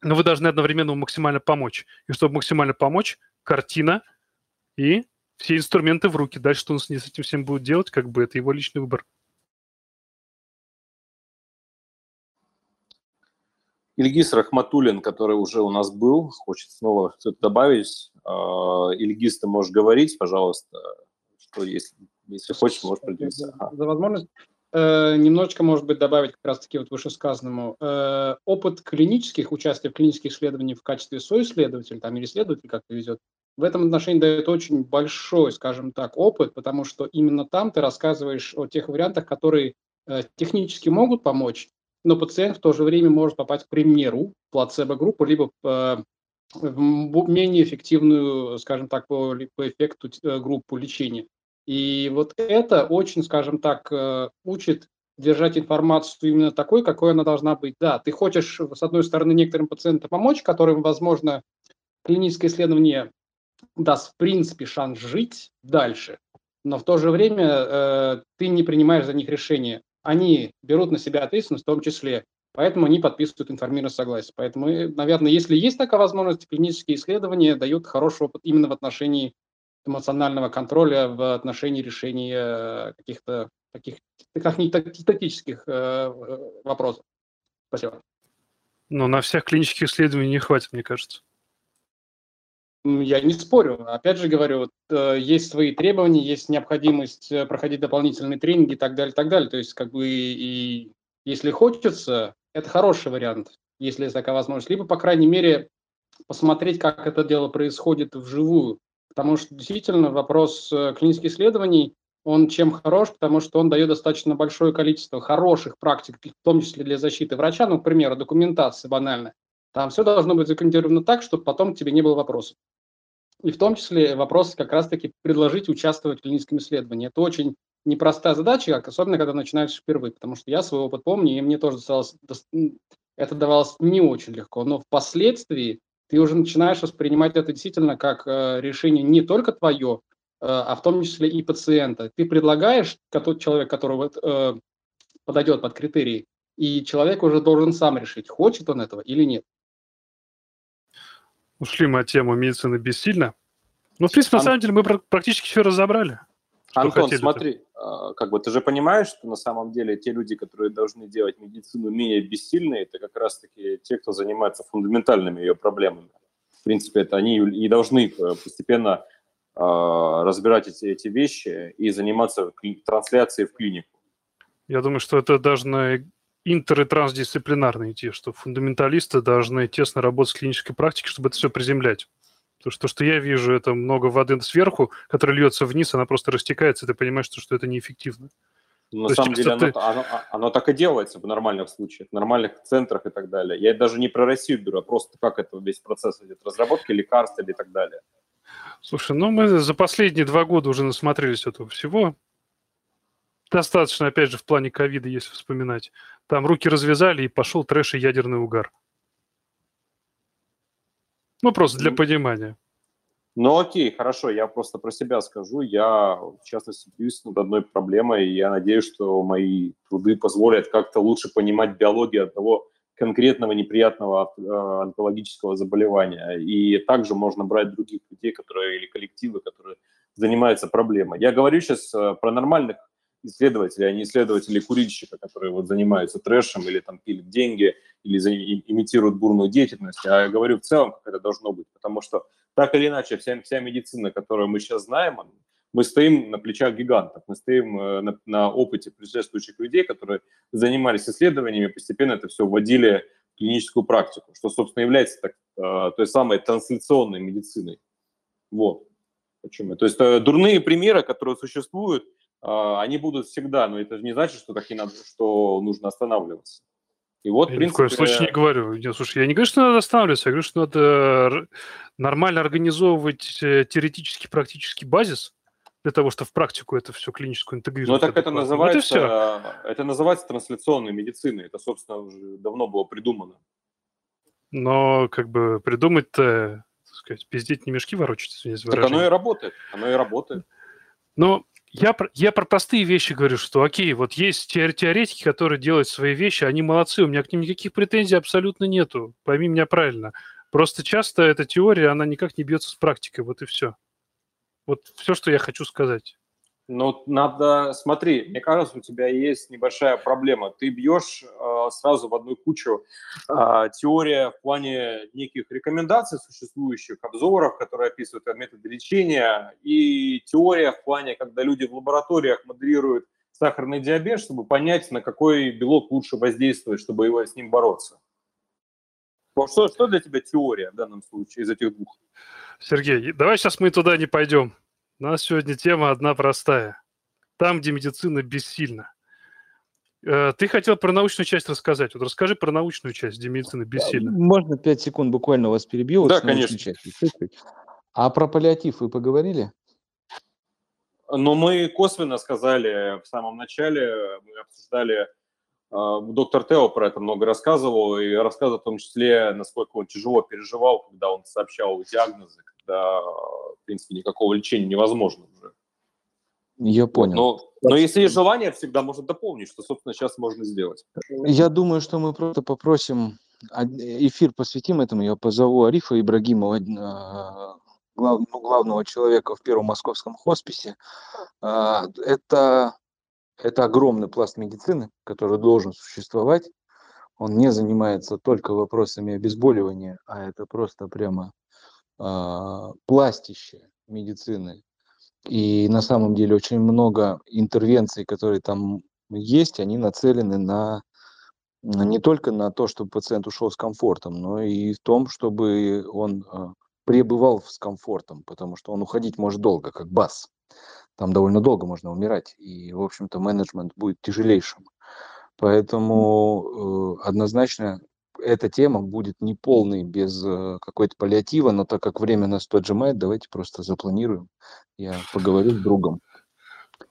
Но вы должны одновременно ему максимально помочь. И чтобы максимально помочь, картина и все инструменты в руки. Дальше, что он с этим всем будет делать, как бы это его личный выбор. Ильгиз Рахматуллин, который уже у нас был, хочет снова что-то добавить. Ильгиз, ты можешь говорить, пожалуйста, что есть. Если хочешь, можешь поделиться. Ага. За возможность э, немножечко, может быть, добавить как раз-таки вот вышесказанному. Э, опыт клинических, участия в клинических исследованиях в качестве соисследователя, там, или исследователя, как повезет, в этом отношении дает очень большой, скажем так, опыт, потому что именно там ты рассказываешь о тех вариантах, которые э, технически могут помочь, но пациент в то же время может попасть, к примеру, в плацебо-группу, либо э, в менее эффективную, скажем так, по, по эффекту э, группу лечения. И вот это очень, скажем так, учит держать информацию именно такой, какой она должна быть. Да, ты хочешь, с одной стороны, некоторым пациентам помочь, которым, возможно, клиническое исследование даст, в принципе, шанс жить дальше, но в то же время э, ты не принимаешь за них решения. Они берут на себя ответственность в том числе, поэтому они подписывают информированное согласие. Поэтому, наверное, если есть такая возможность, клинические исследования дают хороший опыт именно в отношении эмоционального контроля в отношении решения каких-то таких тактических вопросов. Спасибо. Но на всех клинических исследований не хватит, мне кажется. Я не спорю. Опять же говорю, вот, есть свои требования, есть необходимость проходить дополнительные тренинги и так далее, так далее. То есть, как бы, и если хочется, это хороший вариант, если есть такая возможность. Либо, по крайней мере, посмотреть, как это дело происходит вживую. Потому что действительно вопрос клинических исследований, он чем хорош, потому что он дает достаточно большое количество хороших практик, в том числе для защиты врача, ну, к примеру, документация банальная. Там все должно быть законтировано так, чтобы потом к тебе не было вопросов. И в том числе вопрос как раз-таки предложить участвовать в клиническом исследовании. Это очень непростая задача, особенно когда начинаешь впервые, потому что я свой опыт помню, и мне тоже досталось, это давалось не очень легко, но впоследствии ты уже начинаешь воспринимать это действительно как э, решение не только твое, э, а в том числе и пациента. Ты предлагаешь, тот человек, который э, подойдет под критерии, и человек уже должен сам решить, хочет он этого или нет. Ушли мы от темы медицины бессильно. Ну, в принципе, Ан... на самом деле мы практически все разобрали. Антон, смотри, как бы ты же понимаешь, что на самом деле те люди, которые должны делать медицину менее бессильной, это как раз-таки те, кто занимается фундаментальными ее проблемами. В принципе, это они и должны постепенно э, разбирать эти, эти вещи и заниматься трансляцией в клинику. Я думаю, что это должны интер- и трансдисциплинарно идти, что фундаменталисты должны тесно работать с клинической практикой, чтобы это все приземлять. Потому что то, что я вижу, это много воды сверху, которая льется вниз, она просто растекается, и ты понимаешь, что, что это неэффективно. На то самом есть, деле оно, ты... оно, оно так и делается в нормальных случаях, в нормальных центрах и так далее. Я даже не про Россию беру, а просто как это весь процесс идет, разработки лекарств или так далее. Слушай, ну мы за последние два года уже насмотрелись этого всего. Достаточно, опять же, в плане ковида, если вспоминать. Там руки развязали, и пошел трэш и ядерный угар. Ну, просто для понимания. Ну, окей, хорошо, я просто про себя скажу. Я, в частности, бьюсь над одной проблемой, и я надеюсь, что мои труды позволят как-то лучше понимать биологию одного конкретного неприятного онкологического заболевания. И также можно брать других людей, которые или коллективы, которые занимаются проблемой. Я говорю сейчас про нормальных исследователей, а не исследователи-курильщика, которые вот занимаются трэшем или там пилят деньги, или имитируют бурную деятельность. А я говорю в целом, как это должно быть, потому что так или иначе вся, вся медицина, которую мы сейчас знаем, мы стоим на плечах гигантов, мы стоим на, на опыте предшествующих людей, которые занимались исследованиями, постепенно это все вводили в клиническую практику, что, собственно, является так, той самой трансляционной медициной. Вот почему. То есть дурные примеры, которые существуют, они будут всегда, но это же не значит, что, так и надо, что нужно останавливаться. И вот, я в принципе... ни в коем случае не говорю. Нет, слушай, я не говорю, что надо останавливаться, я говорю, что надо нормально организовывать теоретический, практический базис для того, чтобы в практику это все клиническую интегрировать. Ну так это называется, это, это называется трансляционной медициной. Это, собственно, уже давно было придумано. Но как бы придумать-то, так сказать, пиздеть не мешки ворочать, извините за выражение. Так оно и работает, оно и работает. Но... Я, я про простые вещи говорю, что окей, вот есть теоретики, которые делают свои вещи, они молодцы, у меня к ним никаких претензий абсолютно нету, пойми меня правильно. Просто часто эта теория, она никак не бьется с практикой, вот и все. Вот все, что я хочу сказать. Ну, надо, смотри, мне кажется, у тебя есть небольшая проблема. Ты бьешь э, сразу в одну кучу э, теория в плане неких рекомендаций существующих, обзоров, которые описывают методы лечения, и теория в плане, когда люди в лабораториях моделируют сахарный диабет, чтобы понять, на какой белок лучше воздействовать, чтобы его, с ним бороться. Что, что для тебя теория в данном случае из этих двух? Сергей, давай сейчас мы туда не пойдем. У нас сегодня тема одна простая. Там, где медицина бессильна. Ты хотел про научную часть рассказать. Вот расскажи про научную часть, где медицина бессильна. Можно пять секунд буквально вас перебью? Да, конечно. А про паллиатив вы поговорили? Ну, мы косвенно сказали в самом начале, мы обсуждали, доктор Тео про это много рассказывал, и рассказывал в том числе, насколько он тяжело переживал, когда он сообщал диагнозы, да, в принципе, никакого лечения невозможно уже. Я понял. Но, но если есть желание, всегда можно дополнить, что, собственно, сейчас можно сделать. Я думаю, что мы просто попросим, эфир посвятим этому, я позову Арифа Ибрагимова, главного человека в Первом московском хосписе. Это, это огромный пласт медицины, который должен существовать. Он не занимается только вопросами обезболивания, а это просто прямо... пластище медицины. И на самом деле очень много интервенций, которые там есть, они нацелены на не только на то, чтобы пациент ушел с комфортом, но и в том, чтобы он пребывал с комфортом, потому что он уходить может долго, как бас. Там довольно долго можно умирать, и, в общем-то, менеджмент будет тяжелейшим. Поэтому однозначно эта тема будет неполной без какой-то паллиатива, но так как время нас поджимает, давайте просто запланируем. Я поговорю с другом.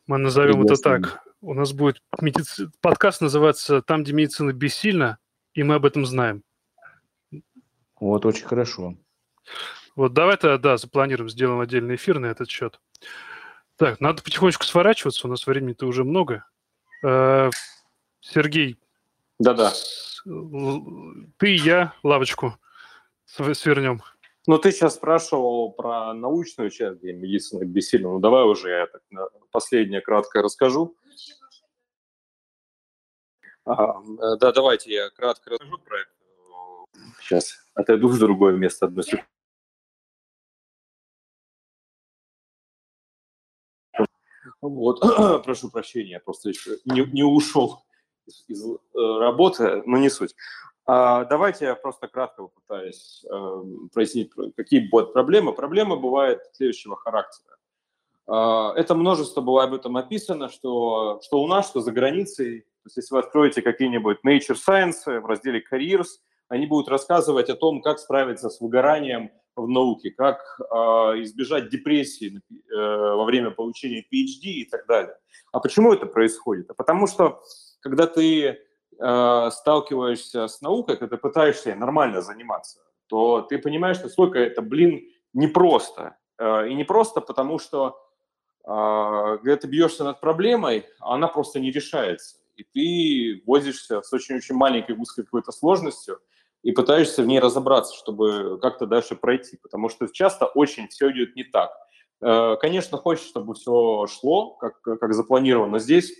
Мы назовем это так. У нас будет медици... подкаст называться «Там, где медицина бессильна», и мы об этом знаем. Вот, очень хорошо. Вот давай-то, да, запланируем, сделаем отдельный эфир на этот счет. Так, надо потихонечку сворачиваться, у нас времени-то уже много. Сергей, Да-да. Ты и я лавочку свернем. Ну, ты сейчас спрашивал про научную часть, где медицина бессильна. Ну, давай уже я так последнее кратко расскажу. А, да, давайте я кратко расскажу про это. Сейчас отойду в другое место. Одну секунду. Вот, прошу прощения, я просто еще не, не ушел из, из работы, но не суть. А, давайте я просто кратко попытаюсь э, прояснить, какие будут проблемы. Проблемы бывают следующего характера. А, это множество было об этом описано, что, что у нас, что за границей. То есть, если вы откроете какие-нибудь Nature Science в разделе Careers, они будут рассказывать о том, как справиться с выгоранием в науке, как э, избежать депрессии э, во время получения пи эйч ди и так далее. А почему это происходит? А потому что, когда ты э, сталкиваешься с наукой, когда ты пытаешься нормально заниматься, то ты понимаешь, насколько это, блин, непросто. Э, и непросто, потому что, э, когда ты бьешься над проблемой, она просто не решается. И ты возишься с очень-очень маленькой узкой какой-то сложностью и пытаешься в ней разобраться, чтобы как-то дальше пройти, потому что часто очень все идет не так. Конечно, хочется, чтобы все шло, как, как запланировано здесь.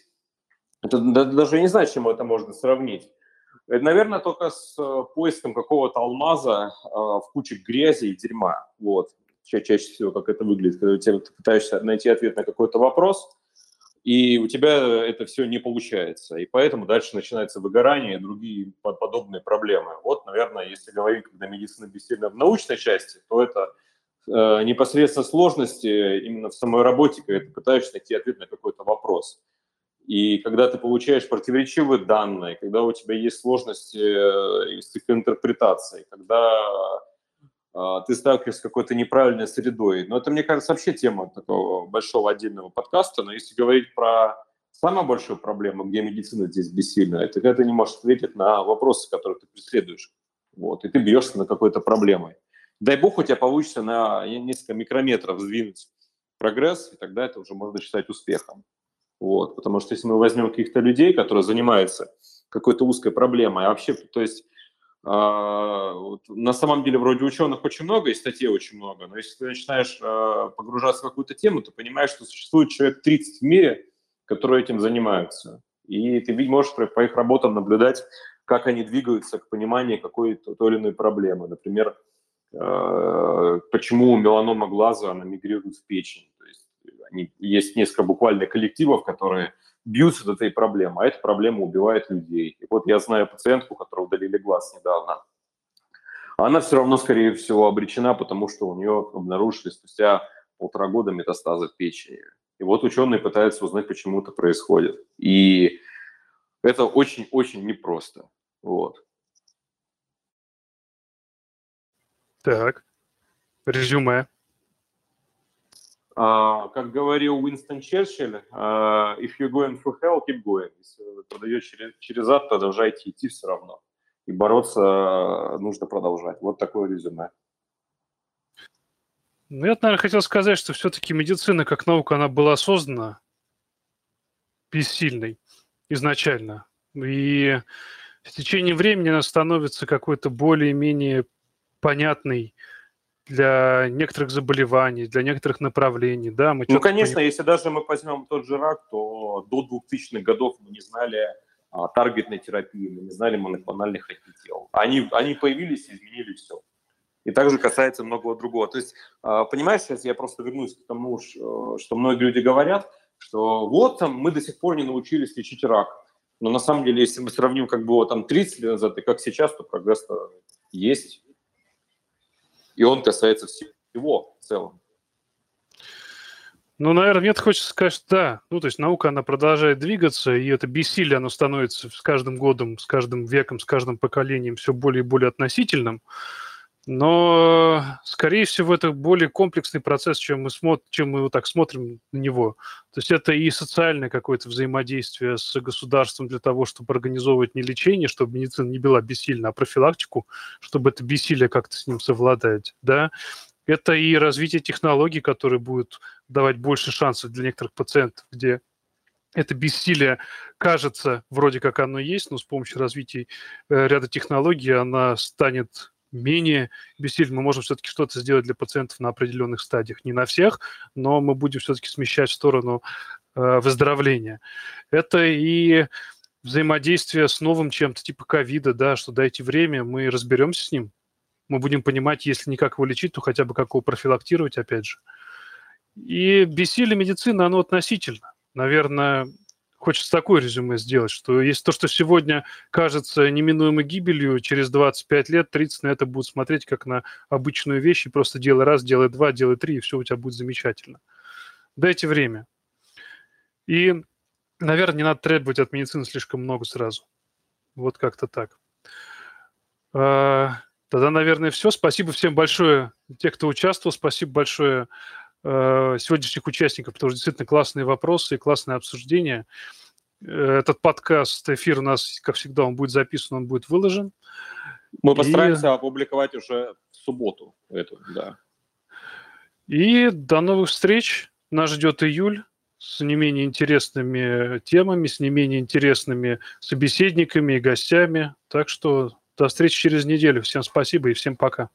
Это, даже не знаю, с чем это можно сравнить. Это, наверное, только с поиском какого-то алмаза в куче грязи и дерьма. Вот. Ча- чаще всего, как это выглядит, когда ты пытаешься найти ответ на какой-то вопрос, и у тебя это все не получается. И поэтому дальше начинается выгорание и другие подобные проблемы. Вот, наверное, если говорить, когда медицина бессильна в научной части, то это э, непосредственно сложности именно в самой работе, когда ты пытаешься найти ответ на какой-то вопрос. И когда ты получаешь противоречивые данные, когда у тебя есть сложности э, с их интерпретацией, когда э, ты сталкиваешься с какой-то неправильной средой. Но это, мне кажется, вообще тема такого большого отдельного подкаста. Но если говорить про самую большую проблему, где медицина здесь бессильна, это когда ты не можешь ответить на вопросы, которые ты преследуешь. Вот, и ты бьешься на какой-то проблемой. Дай бог, у тебя получится на несколько микрометров сдвинуть прогресс, и тогда это уже можно считать успехом. Вот, потому что если мы возьмем каких-то людей, которые занимаются какой-то узкой проблемой, а вообще, то есть э, вот, на самом деле вроде ученых очень много, и статей очень много, но если ты начинаешь э, погружаться в какую-то тему, ты понимаешь, что существует человек тридцать в мире, которые этим занимаются. И ты можешь по их работам наблюдать, как они двигаются к пониманию какой-то той или иной проблемы. Например, почему меланома глаза, она мигрирует в печень. То есть они, есть несколько буквально коллективов, которые бьются над этой проблемой, а эта проблема убивает людей. И вот я знаю пациентку, которой удалили глаз недавно. Она все равно, скорее всего, обречена, потому что у нее обнаружили спустя полтора года метастазы в печени. И вот ученые пытаются узнать, почему это происходит. И это очень-очень непросто. Вот. Так, резюме. А, как говорил Уинстон Черчилль, if you're going through hell, keep going. Если вы продаете через, через ад, продолжайте идти все равно. И бороться нужно продолжать. Вот такое резюме. Ну, я, наверное, хотел сказать, что все-таки медицина как наука, она была создана бессильной изначально. И в течение времени она становится какой-то более-менее понятной для некоторых заболеваний, для некоторых направлений. Да, мы ну, конечно, поним... если даже мы возьмем тот же рак, то до двухтысячных годов мы не знали а, таргетной терапии, мы не знали моноклональных антител. Они, они появились и изменили все. И также касается многого другого. То есть, понимаешь, сейчас я просто вернусь к тому, что многие люди говорят, что вот там мы до сих пор не научились лечить рак. Но на самом деле, если мы сравним, как было там тридцать лет назад и как сейчас, то прогресс есть. И он касается всего в целом. Ну, наверное, мне хочется сказать, что да. Ну, то есть наука, она продолжает двигаться, и это бессилие, оно становится с каждым годом, с каждым веком, с каждым поколением все более и более относительным. Но, скорее всего, это более комплексный процесс, чем мы, смотр- чем мы вот так смотрим на него. То есть это и социальное какое-то взаимодействие с государством для того, чтобы организовывать не лечение, чтобы медицина не была бессильна, а профилактику, чтобы это бессилие как-то с ним совладать. Да? Это и развитие технологий, которые будут давать больше шансов для некоторых пациентов, где Это бессилие кажется, вроде как оно есть, но с помощью развития ряда технологий она станет менее бессильным. Мы можем все-таки что-то сделать для пациентов на определенных стадиях. Не на всех, но мы будем все-таки смещать в сторону выздоровления. Это и взаимодействие с новым чем-то, типа ковида, да, что дайте время, мы разберемся с ним. Мы будем понимать, если не как его лечить, то хотя бы как его профилактировать, опять же. И бессилие медицины, оно относительно. Наверное, хочется такое резюме сделать, что если то, что сегодня кажется неминуемой гибелью, через двадцать пять лет, тридцать на это будут смотреть как на обычную вещь, и просто делай раз, делай два, делай три, и все у тебя будет замечательно. Дайте время. И, наверное, не надо требовать от медицины слишком много сразу. Вот как-то так. Тогда, наверное, все. Спасибо всем большое, те, кто участвовал. Спасибо большое сегодняшних участников, потому что действительно классные вопросы и классное обсуждение. Этот подкаст, эфир у нас, как всегда, он будет записан, он будет выложен. Мы постараемся и... опубликовать уже в субботу эту, да. И до новых встреч. Нас ждет июль с не менее интересными темами, с не менее интересными собеседниками и гостями. Так что до встречи через неделю. Всем спасибо и всем пока.